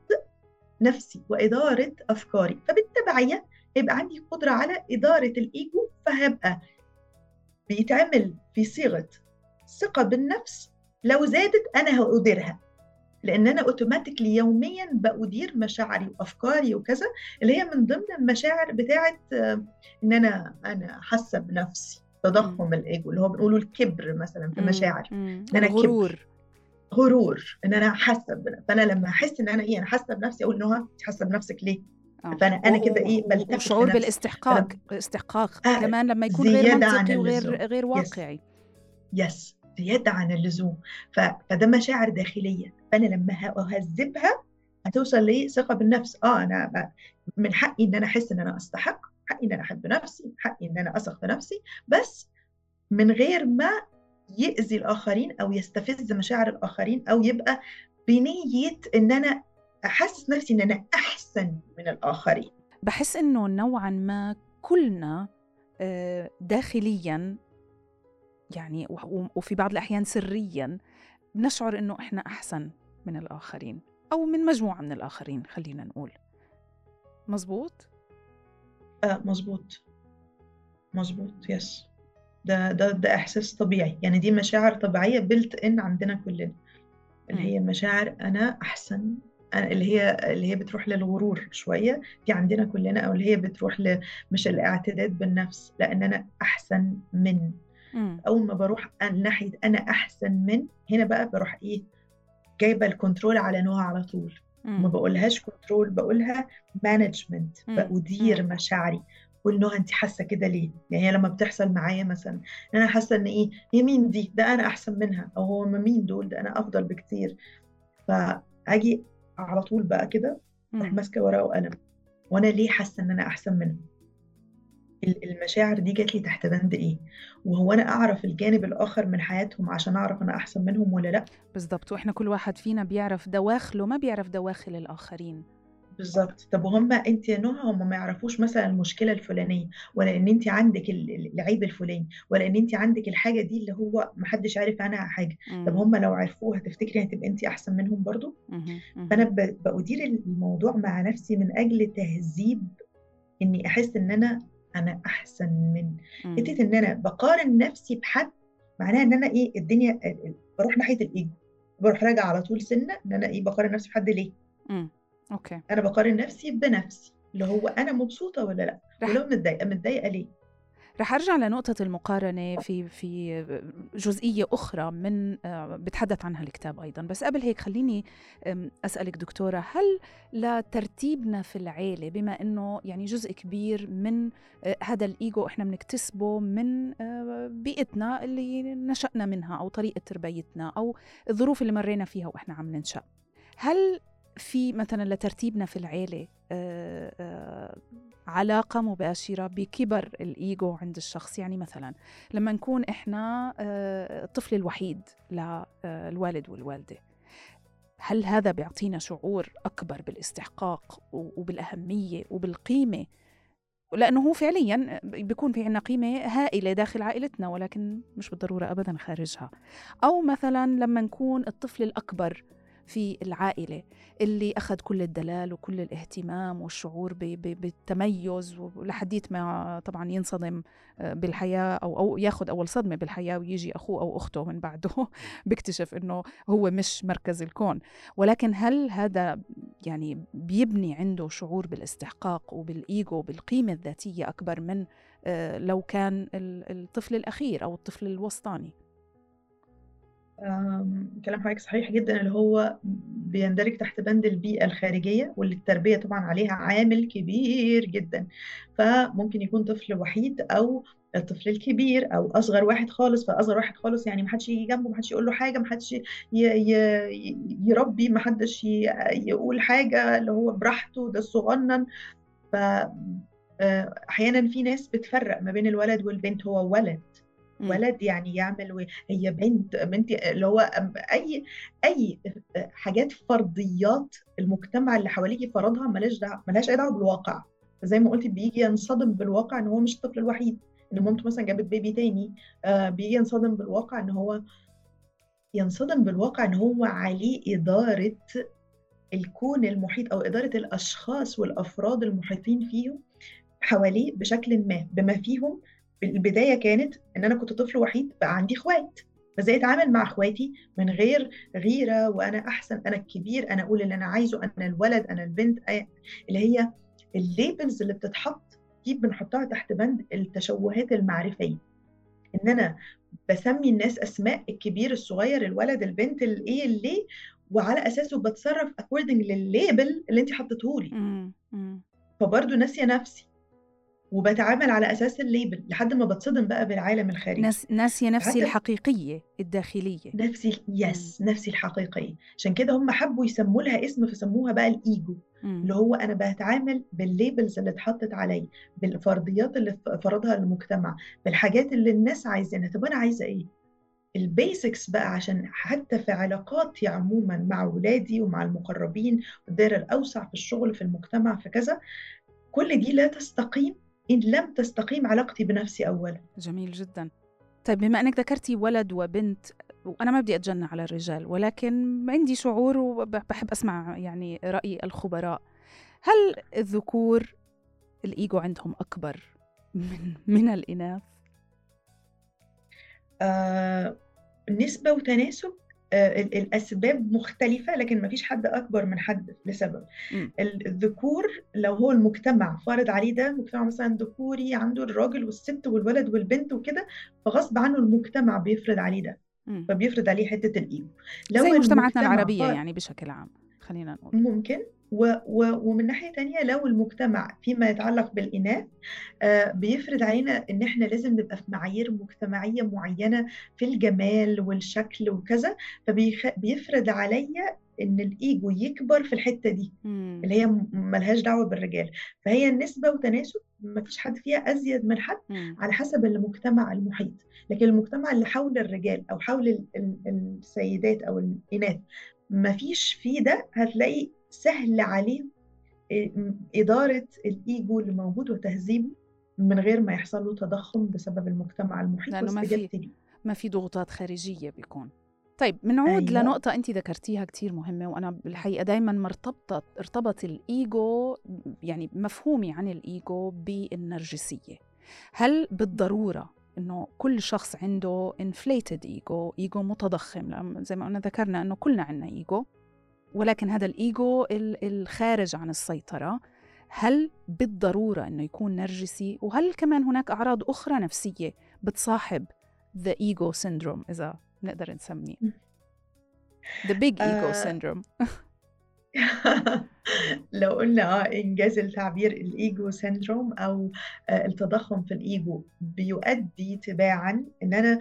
نفسي وإدارة أفكاري، فبالتبعية يبقى عندي قدرة على إدارة الإيجو، فهبقى بيتعمل في صيغة ثقة بالنفس. لو زادت أنا هأديرها، لأن أنا أوتوماتيكلي يومياً بأدير مشاعري وأفكاري وكذا، اللي هي من ضمن المشاعر بتاعت إن أنا أنا حاسة بنفسي، تضخم الإيجو اللي هو بنقوله الكبر مثلاً في المشاعر، إن أنا كبر غرور، إن أنا حاسة بنفسي. فأنا لما أحس إن أنا إيه أنا حاسة بنفسي، أقول إنها أنت حاسة بنفسك ليه؟ فانا انا كده ايه بلتفت، شعور بالاستحقاق، استحقاق آه كمان لما يكون غير منطقي وغير غير واقعي. يس زياده عن اللزوم. فده مشاعر داخليه، فانا لما ههذبها هتوصل لي ثقه بالنفس. اه انا من حقي ان انا احس ان انا استحق، حقي ان انا احب نفسي، حقي ان انا اثق في نفسي، بس من غير ما يؤذي الاخرين او يستفز مشاعر الاخرين، او يبقى بنيه ان انا أحس نفسي إن أنا أحسن من الآخرين. بحس إنه نوعاً ما كلنا داخلياً يعني، وفي بعض الأحيان سرياً، بنشعر إنه إحنا أحسن من الآخرين أو من مجموعة من الآخرين، خلينا نقول. مزبوط؟ آه مزبوط مزبوط يس. ده ده ده إحساس طبيعي، يعني دي مشاعر طبيعية بلت إن عندنا كلنا، اللي هي مشاعر أنا أحسن، اللي هي اللي هي بتروح للغرور شويه، دي عندنا كلنا، او اللي هي بتروح ل مش الاعتداد بالنفس، لان انا احسن من. م. اول ما بروح ناحيه انا احسن من، هنا بقى بروح ايه جايبه الكنترول على نوع على طول. م. ما بقولهاش كنترول، بقولها مانجمنت، بأدير م. مشاعري. بقول نوع انت حاسه كده ليه؟ يعني هي لما بتحصل معايا مثلا انا حاسه ان ايه هي مين دي، ده انا احسن منها، او هو مين دول، ده انا افضل بكتير. فاجي على طول بقى كده راح ماسكه ورقه وقلم، وانا ليه حاسه ان انا احسن منه؟ المشاعر دي جات لي تحت بند ايه؟ وهو انا اعرف الجانب الاخر من حياتهم عشان اعرف انا احسن منهم ولا لا؟ بالظبط. واحنا كل واحد فينا بيعرف دواخله، ما بيعرف دواخل الاخرين. بالظبط. طب وهم انت يا نهى هم ما يعرفوش مثلا المشكله الفلانيه، ولا ان انت عندك العيب الفلاني، ولا ان انت عندك الحاجه دي اللي هو ما حدش عارف عنها حاجه. مم. طب هم لو عرفوها تفتكري هتبقى انت احسن منهم برضو؟ مم. مم. فانا بأدير الموضوع مع نفسي من اجل تهذيب اني احس ان انا انا احسن من. قلت ان انا بقارن نفسي بحد، معناها ان انا ايه الدنيا بروح ناحيه الايجو، بروح راجع على طول سنه ان انا ايه بقارن نفسي بحد ليه. مم. أوكي. أنا بقارن نفسي بنفسي، اللي هو أنا مبسوطة ولا لأ، رح... ولو متضايقة متضايقة ليه؟ رح أرجع لنقطة المقارنة في في جزئية أخرى من بتحدث عنها الكتاب أيضاً، بس قبل هيك خليني أسألك دكتورة، هل لترتيبنا في العيلة، بما أنه يعني جزء كبير من هذا الإيجو إحنا بنكتسبه من بيئتنا اللي نشأنا منها، أو طريقة تربيتنا، أو الظروف اللي مرينا فيها وإحنا عم ننشأ، هل في مثلا لترتيبنا في العيلة آآ آآ علاقة مباشرة بكبر الإيجو عند الشخص؟ يعني مثلا لما نكون إحنا الطفل الوحيد للوالد والوالدة، هل هذا بيعطينا شعور أكبر بالاستحقاق وبالأهمية وبالقيمة؟ لأنه هو فعليا بيكون في عنا قيمة هائلة داخل عائلتنا، ولكن مش بالضرورة أبدا خارجها. أو مثلا لما نكون الطفل الأكبر في العائلة اللي أخذ كل الدلال وكل الاهتمام والشعور بالتميز، ولحديت ما طبعا ينصدم بالحياة أو, أو ياخد أول صدمة بالحياة، ويجي أخوه أو أخته من بعده بيكتشف أنه هو مش مركز الكون. ولكن هل هذا يعني بيبني عنده شعور بالاستحقاق وبالإيجو وبالقيمة الذاتية أكبر من لو كان الطفل الأخير أو الطفل الوسطاني؟ كلام حضرتك صحيح جدا، اللي هو بيندرج تحت بند البيئة الخارجية، واللي التربية طبعا عليها عامل كبير جدا. فممكن يكون طفل وحيد أو الطفل الكبير أو أصغر واحد خالص. فأصغر واحد خالص يعني محدش يجي جنبه، محدش يقول له حاجة، محدش يربي، محدش يقول حاجة، اللي هو براحته، ده الصغنن. فأحيانا في ناس بتفرق ما بين الولد والبنت، هو ولد ولد يعني يعمل، هي بنت بنتي، اللي هو اي اي حاجات فرضيات المجتمع اللي حواليه فرضها، ملهاش دعوه ملهاش اي دعوه بالواقع. زي ما قلتي بيجي ينصدم بالواقع ان هو مش الطفل الوحيد، ان مامته مثلا جابت بيبي تاني، آه بيجي ينصدم بالواقع ان هو ينصدم بالواقع ان هو عليه اداره الكون المحيط، او اداره الاشخاص والافراد المحيطين فيه حواليه بشكل ما، بما فيهم البداية كانت إن أنا كنت طفل وحيد، بقى عندي إخوات، فازاي أتعامل مع إخواتي من غير غيرة، وأنا أحسن، أنا الكبير، أنا أقول اللي أنا عايزه، أنا الولد، أنا البنت، اللي هي الليبلز اللي بتتحط دي بنحطها تحت بند التشوهات المعرفية، إن أنا بسمي الناس أسماء، الكبير، الصغير، الولد، البنت، الإيه، اللي، وعلى أساسه بتصرف according للليبل اللي أنت حطتهولي. فبرضو ناسية نفسي وبتعامل على أساس الليبل لحد ما بتصدم بقى بالعالم الخارجي. ناس... ناسية نفسي الحقيقية الداخلية، نفسي يس مم. نفسي الحقيقية. عشان كده هم حبوا يسموا لها اسم، فسموها بقى الإيجو، مم. اللي هو أنا بتعامل بالليبلز اللي اتحطت علي، بالفرضيات اللي فرضها المجتمع، بالحاجات اللي الناس عايزينها. طب أنا عايزة إيه؟ البيسكس بقى، عشان حتى في علاقاتي عموما مع ولادي ومع المقربين، والدائرة الأوسع، في الشغل، في المجتمع، في كذا، كل دي لا تستقيم إن لم تستقيم علاقتي بنفسي أولا. جميل جدا. طيب بما أنك ذكرتي ولد وبنت، وأنا ما بدي أتجنى على الرجال، ولكن عندي شعور وبحب أسمع يعني رأي الخبراء، هل الذكور الإيجو عندهم أكبر من, من الإناث؟ آه، نسبة وتناسب، آه، الأسباب مختلفة، لكن ما فيش حد أكبر من حد لسبب. م. الذكور لو هو المجتمع فرض عليه ده، مجتمع مثلا ذكوري عنده الراجل والست والولد والبنت وكده، فغصب عنه المجتمع بيفرض عليه ده، م. فبيفرض عليه حتة الإيجو. لو زي مجتمعاتنا العربية يعني بشكل عام، خلينا نقول ممكن. و و ومن ناحية تانية، لو المجتمع فيما يتعلق بالإناث آه بيفرض علينا إن إحنا لازم نبقى في معايير مجتمعية معينة في الجمال والشكل وكذا، فبيفرض عليا إن الإيجو يكبر في الحتة دي، مم. اللي هي ملهاش دعوة بالرجال. فهي النسبة وتناسب، ما فيش حد فيها أزيد من حد، مم. على حسب المجتمع المحيط. لكن المجتمع اللي حول الرجال أو حول السيدات أو الإناث ما فيش فيه ده، هتلاقي سهل عليه إدارة الإيجو اللي موجود وتهذيبه من غير ما يحصل له تضخم بسبب المجتمع المحيط، لأنه ما في, ما في ضغوطات خارجية بيكون. طيب منعود أيوة. لنقطة أنت ذكرتيها كتير مهمة، وأنا بالحقيقة دايما مرتبطة ارتبط الإيجو، يعني مفهومي عن الإيجو، بالنرجسية. هل بالضرورة أنه كل شخص عنده inflated إيجو، إيجو متضخم؟ زي ما أنا ذكرنا أنه كلنا عنا إيجو، ولكن هذا الإيجو الخارج عن السيطرة، هل بالضرورة أنه يكون نرجسي؟ وهل كمان هناك أعراض أخرى نفسية بتصاحب the ego syndrome، إذا نقدر نسميه the big ego syndrome؟ لو قلنا إنجاز التعبير الإيجو syndrome أو التضخم في الإيجو، بيؤدي تباعاً إن أنا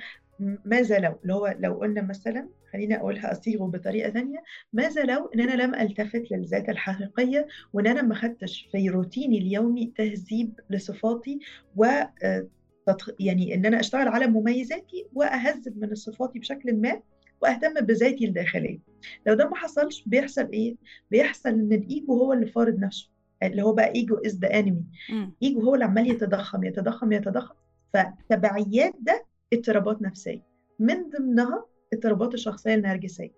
ماذا لو، لو, لو قلنا مثلاً، خلينا أقولها أصيغه بطريقة ثانية، ماذا لو إن أنا لم ألتفت للذات الحقيقية، وإن أنا ما خدتش في روتيني اليومي تهذيب لصفاتي، و يعني إن أنا أشتغل على مميزاتي وأهذب من صفاتي بشكل ما، وأهتم بذاتي الداخلية. لو ده ما حصلش، بيحصل إيه؟ بيحصل إن الإيجو هو اللي فارض نفسه، اللي هو بقى Ego is the enemy. إيجو هو اللي عمال يتضخم يتضخم يتضخم. فتبعيات ده اضطرابات نفسية، من ضمنها اضطرابات الشخصية النرجسية،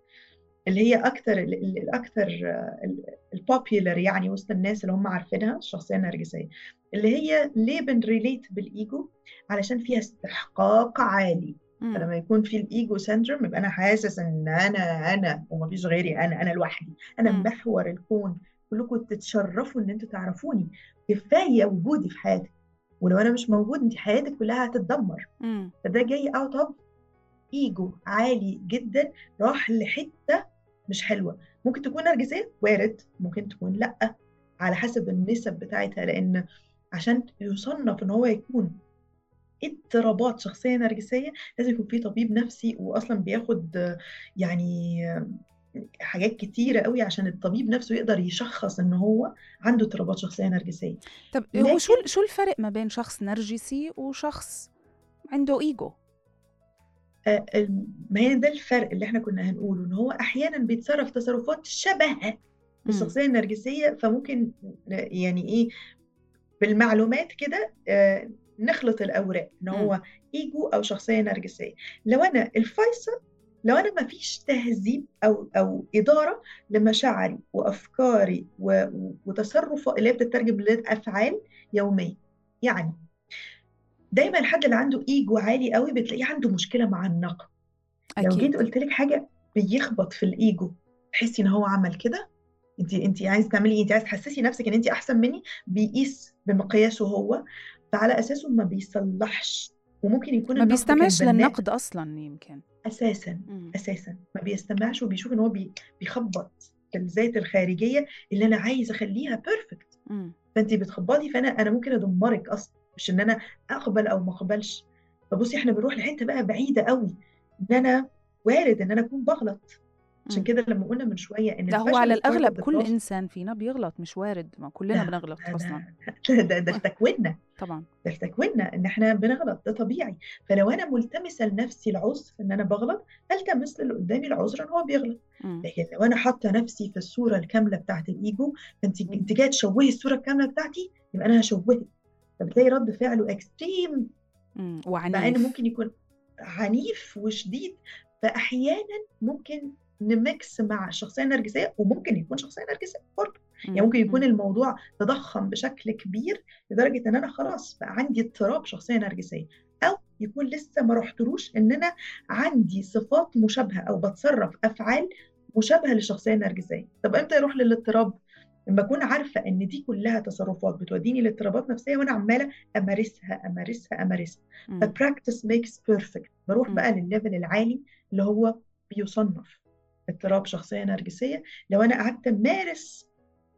اللي هي أكتر الأكتر البوبيولر يعني وسط الناس اللي هم عارفينها، الشخصية النرجسية، اللي هي ليه بنريليت بالإيجو؟ علشان فيها استحقاق عالي. فلما يكون في الإيجو سندروم، يبقى أنا حاسس أن أنا أنا وما فيش غيري، أنا أنا لوحدي، أنا م. محور الكون، كلكم تتشرفوا أن أنتوا تعرفوني، كفاية وجودي في حياتك، ولو أنا مش موجود أنت حياتك كلها هتتدمر. م. فده جاي أو طب إيجو عالي جدا راح لحتة مش حلوة. ممكن تكون نرجسية، وارد، ممكن تكون لأ، على حسب النسب بتاعتها، لأن عشان يصنف إن هو يكون اضطرابات شخصية نرجسية لازم يكون فيه طبيب نفسي، وأصلا بياخد يعني حاجات كتيرة قوي عشان الطبيب نفسه يقدر يشخص إن هو عنده اضطرابات شخصية نرجسية. طب هو شو شو الفرق ما بين شخص نرجسي وشخص عنده إيجو؟ ما هي ده الفرق اللي احنا كنا هنقوله، ان هو احيانا بيتصرف تصرفات شبهه بالشخصيه النرجسيه، فممكن يعني ايه بالمعلومات كده اه نخلط الاوراق ان هو ايجو او شخصيه نرجسيه. لو انا الفيصل، لو انا ما فيش تهذيب او او اداره لمشاعري وافكاري وتصرف اللي بتترجم لافعال يوميه، يعني دايما الحد اللي عنده ايجو عالي قوي بتلاقيه عنده مشكله مع النقد. أكيد. لو جيت قلت لك حاجه بيخبط في الايجو، تحسي ان هو عمل كده، انت انت عايز تعملي ايه، انت عايز تحسسي نفسك ان انت احسن مني، بيقيس بمقياسه هو، فعلى اساسه ما بيصلحش، وممكن يكون ما بيستمعش للنقد اصلا، يمكن اساسا م. اساسا ما بيستمعش، وبيشوف ان هو بيخبط في الذات الخارجيه اللي انا عايز اخليها بيرفكت، فانت بتخبطي، فانا انا ممكن ادمرك اصلا، مش ان انا اقبل او ما اقبلش. فبصي احنا بنروح لحته بقى بعيده قوي، ان انا وارد ان انا اكون بغلط. عشان كده لما قلنا من شويه ان ده هو على الاغلب كل انسان فينا بيغلط، مش وارد، ما كلنا بنغلط اصلا، ده ده تكويننا طبعا، ده تكويننا ان احنا بنغلط، ده طبيعي. فلو انا ملتمسه لنفسي العذر ان انا بغلط، التمس للي قدامي العذر ان هو بيغلط. لكن لو انا حاطه نفسي في الصوره الكامله بتاعه الايجو، انت انت جايه تشوهي الصوره الكامله بتاعتي، يبقى انا هشوهك، فبتلاقي رد فعله اكستريم وعنيف، مع انه ممكن يكون عنيف وشديد. فاحيانا ممكن نمكس مع شخصية نرجسية، وممكن يكون شخصية نرجسية برضه، يعني ممكن يكون الموضوع تضخم بشكل كبير لدرجة ان انا خلاص بقى عندي اضطراب شخصية نرجسية، او يكون لسه ما رحتلوش ان انا عندي صفات مشابهة او بتصرف افعال مشابهة للشخصية النرجسية. طب امتى يروح للاضطراب؟ لما اكون عارفة ان دي كلها تصرفات بتوديني لاضطرابات نفسية، وانا عمالة امارسها امارسها امارسها. فبراكتس ميكس بيرفكت. بروح بقى للليفل العالي اللي هو بيصنف اضطراب شخصية نرجسية، لو أنا قعدت أمارس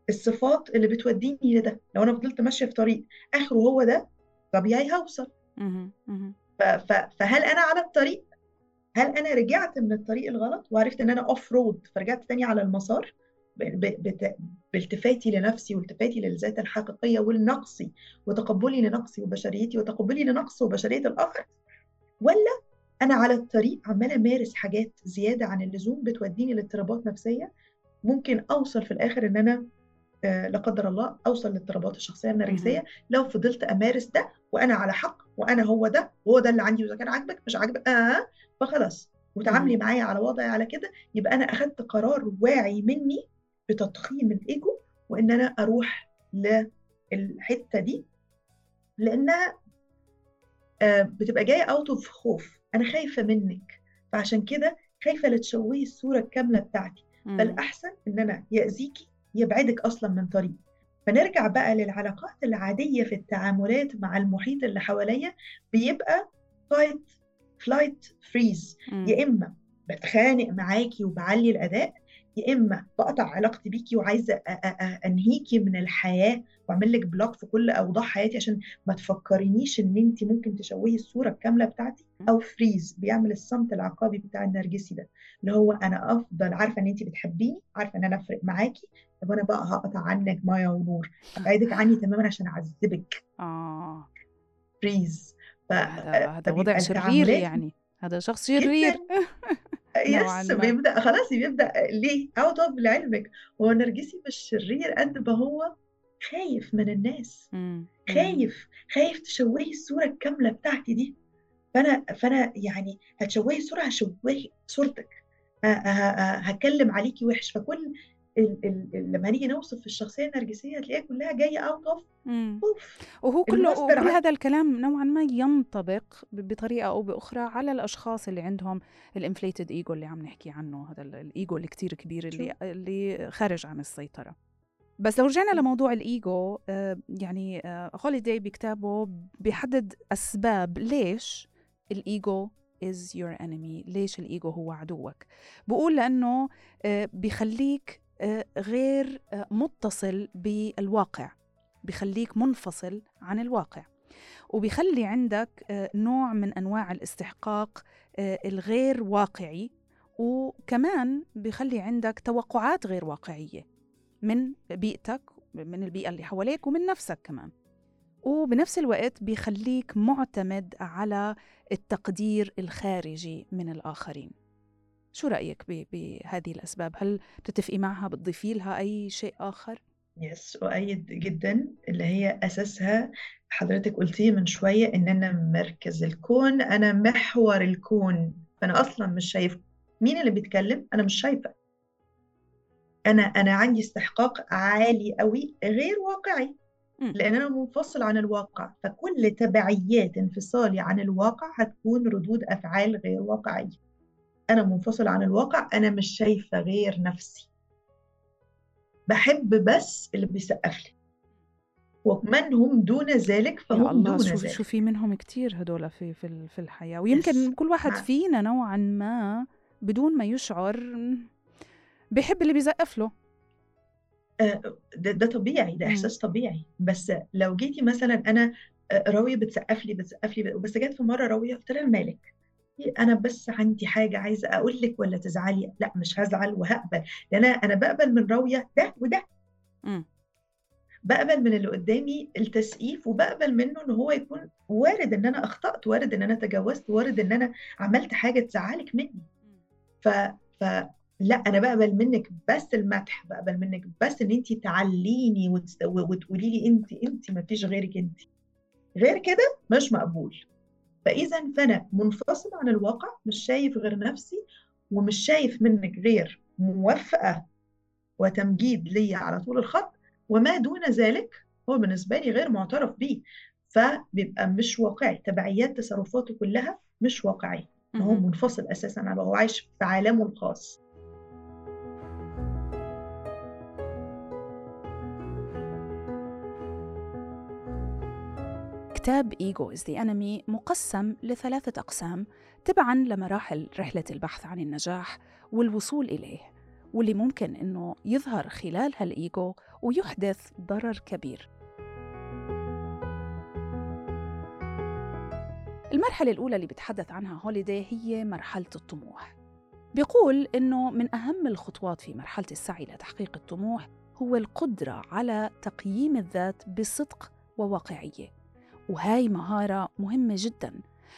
الصفات اللي بتوديني لده، لو أنا فضلت ماشية في طريق آخره هو ده، طبيعي هوصل. فهل أنا على الطريق؟ هل أنا رجعت من الطريق الغلط وعرفت أن أنا أوف رود، فرجعت تاني على المسار بالتفاتي لنفسي والتفاتي للذات الحقيقية والنقصي، وتقبلي لنقصي وبشريتي، وتقبلي لنقص وبشرية الآخر، ولا أنا على الطريق عمالة أمارس حاجات زيادة عن اللزوم بتوديني لاضطرابات نفسية، ممكن أوصل في الآخر إن أنا لا قدر الله أوصل لاضطرابات الشخصية النرجسية لو فضلت أمارس ده، وأنا على حق، وأنا هو ده هو ده اللي عندي، وإذا كان عاجبك مش عاجبك آه فخلاص، وتعاملي معايا على وضعي على كده. يبقى أنا أخدت قرار واعي مني بتضخيم الإيجو، وإن أنا أروح للحتة دي، لأنها بتبقى جاية أوت أوف خوف، أنا خايفة منك، فعشان كده خايفة لتشوهي الصورة الكاملة بتاعتي، فالأحسن إن أنا يأذيكي يبعدك أصلاً من طريق. فنرجع بقى للعلاقات العادية في التعاملات مع المحيط اللي حواليا، بيبقى fight, flight, freeze، يا إما بتخانق معاكي وبعلي الأداء، يا إما بقطع علاقتي بيكي وعايزة أنهيكي من الحياة وأعمل لك بلوك في كل أوضاع حياتي عشان ما تفكرينيش إن أنت ممكن تشوهي الصورة الكاملة بتاعتي، أو فريز، بيعمل الصمت العقابي بتاع النرجسي ده، اللي هو أنا أفضل عارفة إن أنت بتحبيني، عارفة إن أنا أفرق معاكي، طب أنا بقى هقطع عنك مايا ونور، أبعدك عني تماماً عشان أعذبك. آه فريز. هذا وضع شرير، يعني هذا شخص شرير. يس، بيبدأ خلاص، بيبدأ ليه اوت اوف لعلمك، هو نرجسي مش شرير قد ما هو خايف من الناس، مم. خايف خايف تشوهي الصورة الكاملة بتاعتي دي، فانا فانا يعني هتشوهي الصورة، هشوهي صورتك، هتكلم عليكي وحش. فكل ال ال لما نيجي نوصف الشخصية النرجسية هتلاقيها كلها جاية اوت اوف خوف، وهو كله كل هذا الكلام نوعا ما ينطبق بطريقة أو بأخرى على الأشخاص اللي عندهم الانفليتد ايجو اللي عم نحكي عنه، هذا الايجو اللي كتير كبير، اللي اللي خارج عن السيطرة. بس لو رجعنا لموضوع الايجو، يعني هوليداي بكتابه بيحدد أسباب ليش الايجو is your enemy، ليش الايجو هو عدوك. بقول لأنه بيخليك غير متصل بالواقع، بيخليك منفصل عن الواقع، وبيخلي عندك نوع من أنواع الاستحقاق الغير واقعي، وكمان بيخلي عندك توقعات غير واقعية من بيئتك، من البيئة اللي حواليك، ومن نفسك كمان. وبنفس الوقت بيخليك معتمد على التقدير الخارجي من الآخرين. شو رأيك بهذه الأسباب؟ هل بتتفقي معها؟ بتضيفي لها أي شيء آخر؟ يس، وأيد جدا، اللي هي أساسها حضرتك قلتيه من شوية، إن أنا مركز الكون، أنا محور الكون، فأنا أصلا مش شايف مين اللي بيتكلم، أنا مش شايفة، أنا أنا عندي استحقاق عالي قوي غير واقعي، لأن أنا منفصل عن الواقع، فكل تبعيات انفصالي عن الواقع هتكون ردود أفعال غير واقعية. أنا منفصل عن الواقع، أنا مش شايفة غير نفسي، بحب بس اللي بيسقف لي، ومن هم دون ذلك فهم دون ذلك. شوفي منهم كتير هدول في في في الحياة، ويمكن كل واحد فينا نوعا ما بدون ما يشعر بيحب اللي بيزقف له. ده, ده طبيعي، ده إحساس طبيعي. بس لو جيتي مثلا أنا راوية بتسقف لي بتسقف لي بس جات في مرة راوية قلت لها مالك، أنا بس عندي حاجة عايزة أقول لك ولا تزعلي؟ لا مش هزعل وهقبل، لأن أنا بقبل من راوية ده وده، م. بقبل من اللي قدامي التسقيف، وبقبل منه إن هو يكون وارد إن أنا أخطأت، وارد إن أنا تجاوزت، وارد إن أنا عملت حاجة تزعلك مني. ف... ف... لا أنا بقبل منك بس المدح، بقبل منك بس إن أنتي تعليني وتقولي لي أنتي أنتي ما فيش غيرك، أنتي غير كده مش مقبول. فإذا فأنا منفصل عن الواقع، مش شايف غير نفسي، ومش شايف منك غير موافقة وتمجيد لي على طول الخط، وما دون ذلك هو بالنسبة لي غير معترف به، فبيبقى مش واقعي. تبعيات تصرفاته كلها مش واقعي، هو منفصل أساساً عن الواقع، عايش في عالمه الخاص. كتاب Ego Is the Enemy مقسم لثلاثة أقسام تبعاً لمراحل رحلة البحث عن النجاح والوصول إليه، واللي ممكن أنه يظهر خلال هالإيجو ويحدث ضرر كبير. المرحلة الأولى اللي بتحدث عنها هوليداي هي مرحلة الطموح. بيقول أنه من أهم الخطوات في مرحلة السعي لتحقيق الطموح هو القدرة على تقييم الذات بصدق وواقعية، وهاي مهارة مهمة جداً،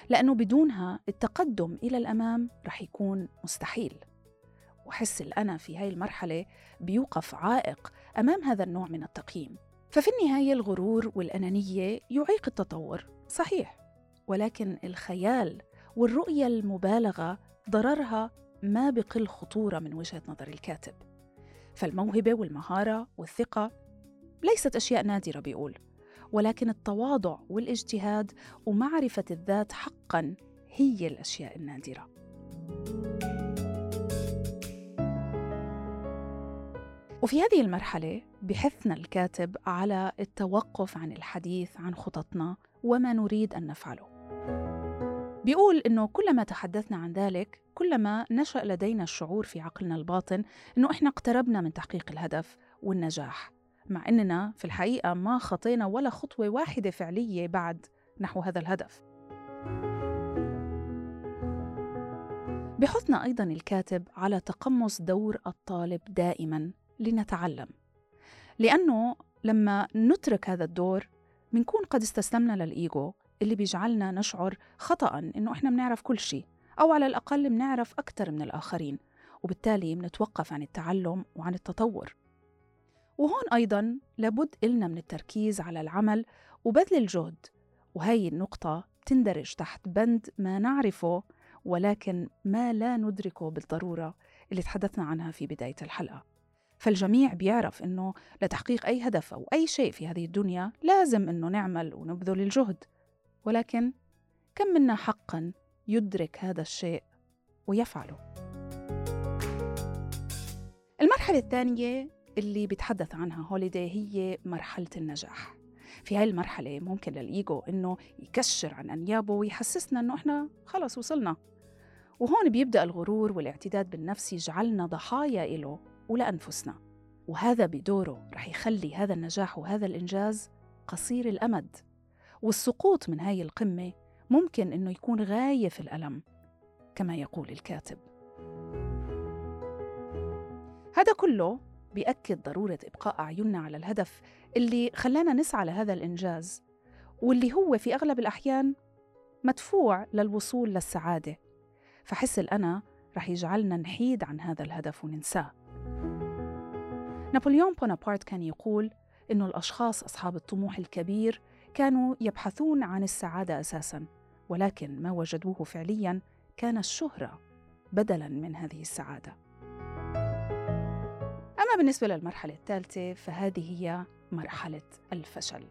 لأنه بدونها التقدم إلى الأمام رح يكون مستحيل. وحس الأنا في هاي المرحلة بيوقف عائق أمام هذا النوع من التقييم. ففي النهاية الغرور والأنانية يعيق التطور، صحيح، ولكن الخيال والرؤية المبالغة ضررها ما بقل خطورة من وجهة نظر الكاتب. فالموهبة والمهارة والثقة ليست أشياء نادرة بيقول، ولكن التواضع والاجتهاد ومعرفة الذات حقاً هي الأشياء النادرة. وفي هذه المرحلة بحثنا الكاتب على التوقف عن الحديث عن خططنا وما نريد أن نفعله. بيقول إنه كلما تحدثنا عن ذلك كلما نشأ لدينا الشعور في عقلنا الباطن إنه إحنا اقتربنا من تحقيق الهدف والنجاح، مع أننا في الحقيقة ما خطينا ولا خطوة واحدة فعلية بعد نحو هذا الهدف. بحثنا أيضاً الكاتب على تقمص دور الطالب دائماً لنتعلم، لأنه لما نترك هذا الدور منكون قد استسلمنا للإيجو اللي بيجعلنا نشعر خطأً إنه إحنا منعرف كل شيء، أو على الأقل منعرف أكتر من الآخرين، وبالتالي منتوقف عن التعلم وعن التطور. وهون أيضاً لابد إلنا من التركيز على العمل وبذل الجهد، وهي النقطة تندرج تحت بند ما نعرفه ولكن ما لا ندركه بالضرورة اللي تحدثنا عنها في بداية الحلقة. فالجميع بيعرف إنه لتحقيق أي هدف أو أي شيء في هذه الدنيا لازم إنه نعمل ونبذل الجهد، ولكن كم منا حقاً يدرك هذا الشيء ويفعله؟ المرحلة الثانية اللي بتحدث عنها هوليداي هي مرحلة النجاح. في هاي المرحلة ممكن للإيجو إنه يكشر عن أنيابه ويحسسنا إنه إحنا خلاص وصلنا، وهون بيبدأ الغرور والاعتداد بالنفس يجعلنا ضحايا إله ولأنفسنا، وهذا بدوره رح يخلي هذا النجاح وهذا الإنجاز قصير الأمد، والسقوط من هاي القمة ممكن إنه يكون غاية في الألم كما يقول الكاتب. هذا كله بيأكد ضرورة إبقاء أعيننا على الهدف اللي خلانا نسعى لهذا الإنجاز، واللي هو في أغلب الأحيان مدفوع للوصول للسعادة، فحس الأنا رح يجعلنا نحيد عن هذا الهدف وننساه. نابليون بونابرت كان يقول إنه الأشخاص أصحاب الطموح الكبير كانوا يبحثون عن السعادة أساساً، ولكن ما وجدوه فعلياً كان الشهرة بدلاً من هذه السعادة. أما بالنسبة للمرحلة الثالثة فهذه هي مرحلة الفشل.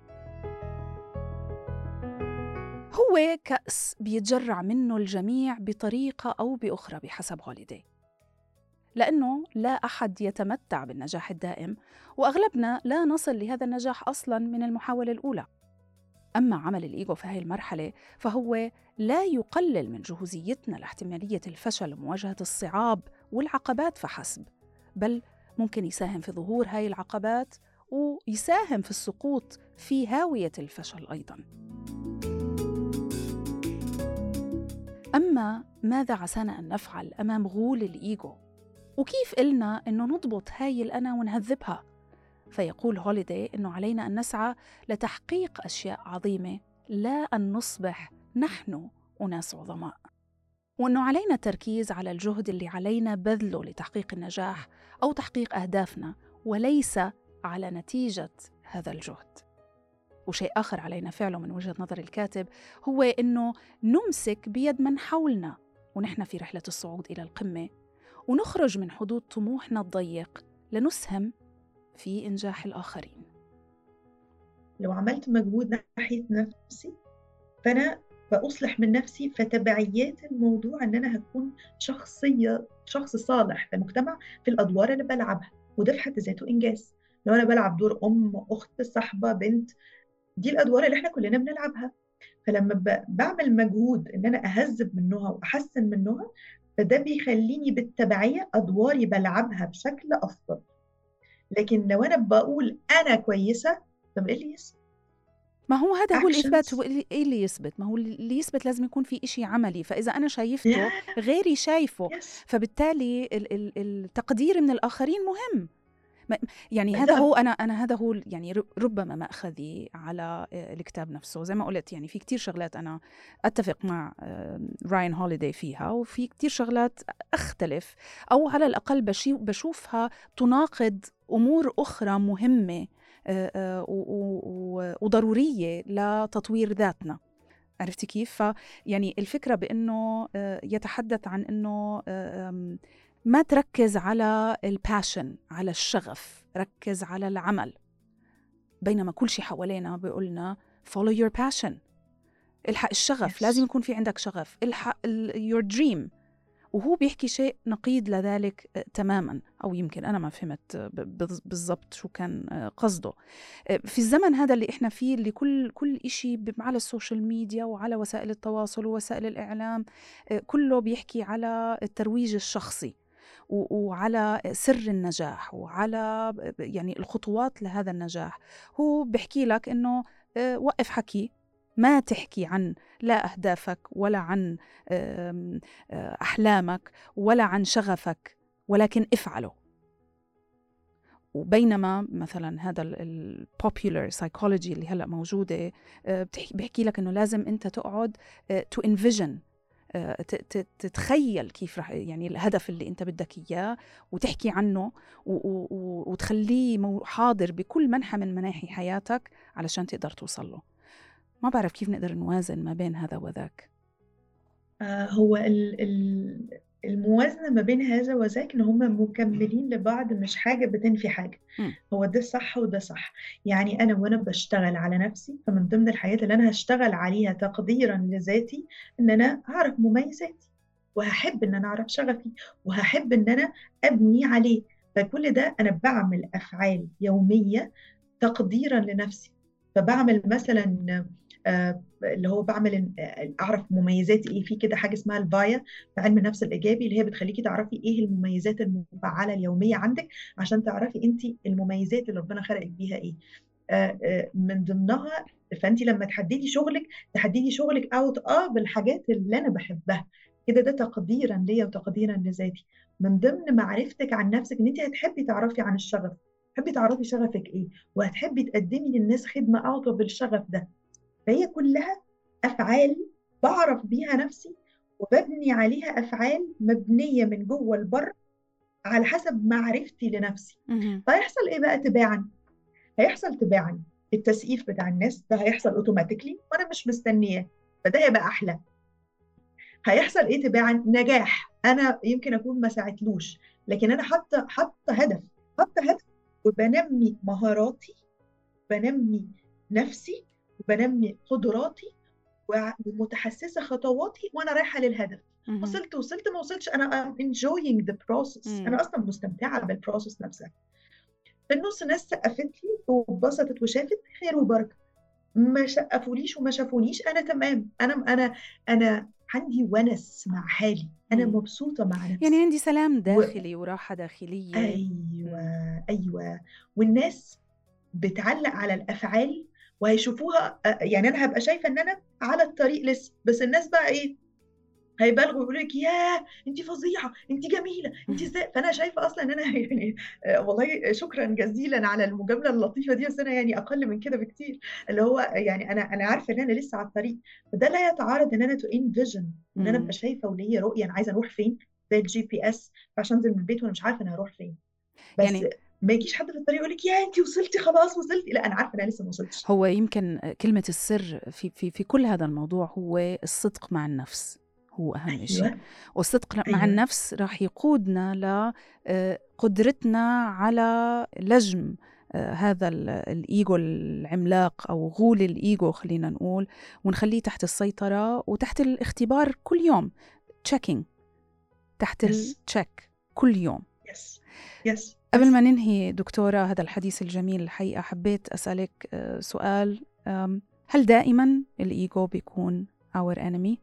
هو كأس بيتجرع منه الجميع بطريقة أو بأخرى بحسب هوليداي، لأنه لا أحد يتمتع بالنجاح الدائم، وأغلبنا لا نصل لهذا النجاح أصلاً من المحاولة الأولى. أما عمل الإيغو في هذه المرحلة فهو لا يقلل من جهوزيتنا لاحتمالية الفشل ومواجهة الصعاب والعقبات فحسب، بل ممكن يساهم في ظهور هاي العقبات ويساهم في السقوط في هاوية الفشل أيضاً. أما ماذا عسانا أن نفعل أمام غول الإيغو؟ وكيف قلنا أنه نضبط هاي الأنا ونهذبها؟ فيقول هوليداي أنه علينا أن نسعى لتحقيق أشياء عظيمة، لا أن نصبح نحن أناس عظماء، وأنه علينا التركيز على الجهد اللي علينا بذله لتحقيق النجاح أو تحقيق أهدافنا، وليس على نتيجة هذا الجهد. وشيء آخر علينا فعله من وجهة نظر الكاتب هو أنه نمسك بيد من حولنا ونحن في رحلة الصعود إلى القمة، ونخرج من حدود طموحنا الضيق لنسهم في إنجاح الآخرين. لو عملت مجهود ناحية نفسي فأنا بأصلح من نفسي، فتبعيات الموضوع أن أنا هكون شخصية شخص صالح في المجتمع في الأدوار اللي بلعبها، وده في حد ذاته إنجاز. لو أنا بلعب دور أم، أخت، صاحبة، بنت، دي الأدوار اللي إحنا كلنا بنلعبها، فلما بعمل مجهود أن أنا أهذب منها وأحسن منها فده بيخليني بالتبعية أدواري بلعبها بشكل أفضل. لكن لو أنا بقول أنا كويسة، طب إيه اللي يثبت؟ ما هو هذا هو الإثبات. إيه اللي يثبت؟ ما هو اللي يثبت لازم يكون في إشي عملي، فإذا أنا شايفته غيري شايفه، فبالتالي التقدير من الآخرين مهم. يعني هذا هو أنا أنا هذا هو يعني ربما مأخذي على الكتاب نفسه. زي ما قلت يعني في كتير شغلات أنا أتفق مع رايان هوليداي فيها، وفي كتير شغلات أختلف أو على الأقل بشوفها تناقض أمور أخرى مهمة وضرورية لتطوير ذاتنا. عرفتي كيف؟ يعني الفكرة بأنه يتحدث عن أنه ما تركز على الباشن، على الشغف، ركز على العمل، بينما كل شيء حوالينا بيقولنا follow your passion، الحق الشغف. yes. لازم يكون في عندك شغف، الحق your dream. وهو بيحكي شيء نقيض لذلك تماما، أو يمكن أنا ما فهمت بالضبط شو كان قصده. في الزمن هذا اللي إحنا فيه، اللي كل, كل إشي على السوشيال ميديا وعلى وسائل التواصل ووسائل الإعلام كله بيحكي على الترويج الشخصي وعلى سر النجاح وعلى يعني الخطوات لهذا النجاح، هو بيحكي لك إنه وقف حكي، ما تحكي عن لا أهدافك ولا عن أحلامك ولا عن شغفك، ولكن افعله. وبينما مثلا هذا البوبولار سايكولوجي اللي هلأ موجودة بيحكي لك أنه لازم أنت تقعد to envision، تتخيل كيف رح يعني الهدف اللي أنت بدك إياه وتحكي عنه وتخليه حاضر بكل منحى من مناحي حياتك علشان تقدر توصل له. ما بعرف كيف نقدر نوازن ما بين هذا وذاك. هو الموازنة ما بين هذا وذاك إن هما مكملين لبعض، مش حاجة بتنفي حاجة. هو ده صح وده صح. يعني أنا وأنا بشتغل على نفسي، فمن ضمن الحاجات اللي أنا هشتغل عليها تقديرا لذاتي إن أنا أعرف مميزاتي، وهحب إن أنا أعرف شغفي، وهحب إن أنا أبني عليه. فكل ده أنا بعمل أفعال يومية تقديرا لنفسي. فبعمل مثلا آه اللي هو بعمل آه أعرف مميزاتي إيه. في كده حاجة اسمها البايا في علم النفس الإيجابي، اللي هي بتخليكي تعرفي إيه المميزات المفعلة اليومية عندك عشان تعرفي أنت المميزات اللي ربنا خلقك بيها إيه. آه آه من ضمنها فأنت لما تحددي شغلك تحددي شغلك أوت آه بالحاجات اللي أنا بحبها كده، ده تقديرا ليا وتقديرا لذاتي. من ضمن معرفتك عن نفسك إن أنت هتحبي تعرفي عن الشغف، هتحبي تعرفي شغفك إيه، وهتحبي تقدمي للناس خدمة أعطى بالشغف ده. فهي كلها أفعال بعرف بيها نفسي وببني عليها أفعال مبنية من جوه البر على حسب معرفتي لنفسي. فهيحصل إيه بقى تباعا؟ هيحصل تباعا التسقيف بتاع الناس ده هيحصل أوتوماتيكلي وأنا مش مستنية، فده هيبقى أحلى. هيحصل إيه تباعا؟ نجاح. أنا يمكن أكون ما ساعتلوش، لكن أنا حاطة حاطة هدف حاطة هدف وبنمي مهاراتي بنمي نفسي وبنمي قدراتي ومتحسسه خطواتي وانا رايحه للهدف. وصلت وصلت ما وصلتش انا enjoying the process، انا اصلا مستمتعه بالبروسس نفسها. في النص ناس سقفت لي وبسطت وشافت خير وبركه، ما شقفوليش وما شافونيش، انا تمام، انا انا انا عندي ونس مع حالي، انا مبسوطه مع نفسي، يعني عندي سلام داخلي و... وراحه داخليه. ايوه ايوه والناس بتعلق على الافعال وهيشوفوها، يعني انا هبقى شايفه ان انا على الطريق لسه، بس الناس بقى ايه هيبالغوا يقولوا لك ياه انت فظيعه، انت جميله، انت ازاي. فانا شايفه اصلا ان انا يعني والله شكرا جزيلا على المجامله اللطيفه دي، بس انا يعني اقل من كده بكتير، اللي هو يعني انا انا عارفه ان انا لسه على الطريق. فده لا يتعارض ان انا تو انفيجن، ان انا ابقى شايفه وليا رؤيه انا عايزه اروح فين، زي الجي بي اس، فعشان انزل من البيت وانا مش عارفه انا هروح فين، بس يعني ما يجيش حد في الطريق يقول لك يا انتي وصلتي خلاص وصلتي، لا انا عارفه انا لسه ما وصلتش. هو يمكن كلمه السر في في في كل هذا الموضوع هو الصدق مع النفس، هو اهم أيوة. شيء، والصدق أيوة. مع النفس راح يقودنا لقدرتنا على لجم هذا الايجو العملاق او غول الايجو خلينا نقول، ونخليه تحت السيطره وتحت الاختبار كل يوم، تشيكينج تحت التشيك كل يوم. يس يس قبل ما ننهي دكتورة هذا الحديث الجميل الحقيقة، حبيت أسألك سؤال، هل دائما الإيجو بيكون our enemy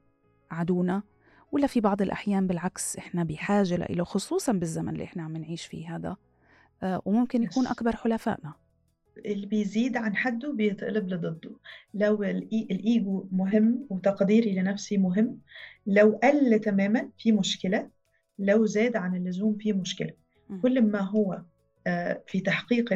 عدونا، ولا في بعض الأحيان بالعكس إحنا بحاجة لإله، خصوصا بالزمن اللي إحنا عم نعيش فيه هذا، وممكن يكون أكبر حلفائنا؟ اللي بيزيد عن حده بيتقلب لضده. لو الإيجو مهم وتقديري لنفسي مهم، لو قل تماما في مشكلة، لو زاد عن اللزوم في مشكلة. كل ما هو في تحقيق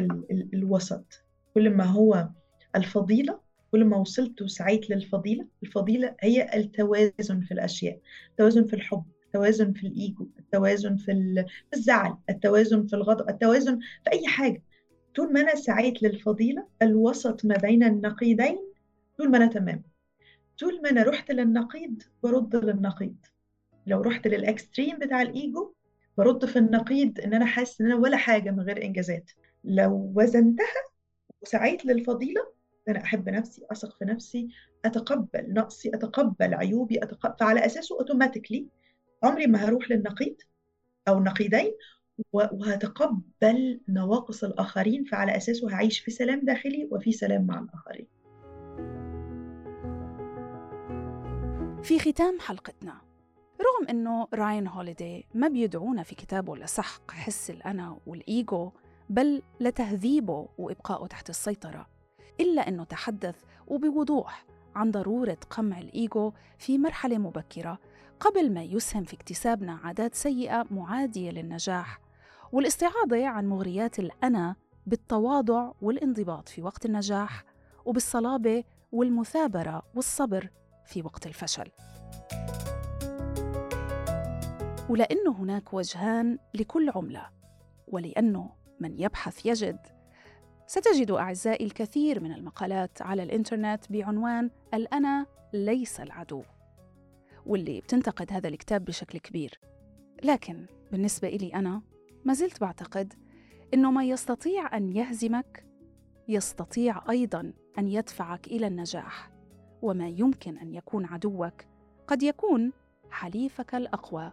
الوسط، كل ما هو الفضيلة، كل ما وصلت وسعيت للفضيلة. الفضيلة هي التوازن في الأشياء، التوازن في الحب، التوازن في الإيجو، التوازن في الزعل، التوازن في الغضب، التوازن في أي حاجة. طول ما أنا سعيت للفضيلة، الوسط ما بين النقيضين، طول ما أنا تمام. طول ما أنا رحت للنقيض برد للنقيض، لو رحت للأكستريم بتاع الإيجو برد في النقيض ان انا حاسس ان انا ولا حاجه من غير انجازات. لو وزنتها وسعيت للفضيله، انا احب نفسي، اثق في نفسي، اتقبل نقصي، اتقبل عيوبي، أتقبل، فعلى اساسه اوتوماتيكلي عمري ما هروح للنقيض او النقيضين، وهتقبل نواقص الاخرين، فعلى اساسه هعيش في سلام داخلي وفي سلام مع الاخرين. في ختام حلقتنا، رغم أنه رايان هوليداي ما بيدعونا في كتابه لسحق حس الأنا والإيجو، بل لتهذيبه وإبقائه تحت السيطرة، إلا أنه تحدث وبوضوح عن ضرورة قمع الإيجو في مرحلة مبكرة قبل ما يسهم في اكتسابنا عادات سيئة معادية للنجاح، والاستعاضة عن مغريات الأنا بالتواضع والانضباط في وقت النجاح، وبالصلابة والمثابرة والصبر في وقت الفشل. ولأنه هناك وجهان لكل عملة، ولأنه من يبحث يجد، ستجد أعزائي الكثير من المقالات على الإنترنت بعنوان الأنا ليس العدو، واللي بتنتقد هذا الكتاب بشكل كبير. لكن بالنسبة إلي أنا، ما زلت بعتقد إنه ما يستطيع أن يهزمك يستطيع أيضاً أن يدفعك إلى النجاح، وما يمكن أن يكون عدوك قد يكون حليفك الأقوى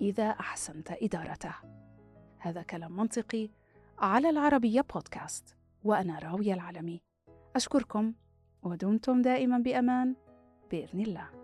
إذا أحسنت إدارته. هذا كلام منطقي على العربية بودكاست، وأنا راوية العلمي. أشكركم، ودمتم دائما بأمان بإذن الله.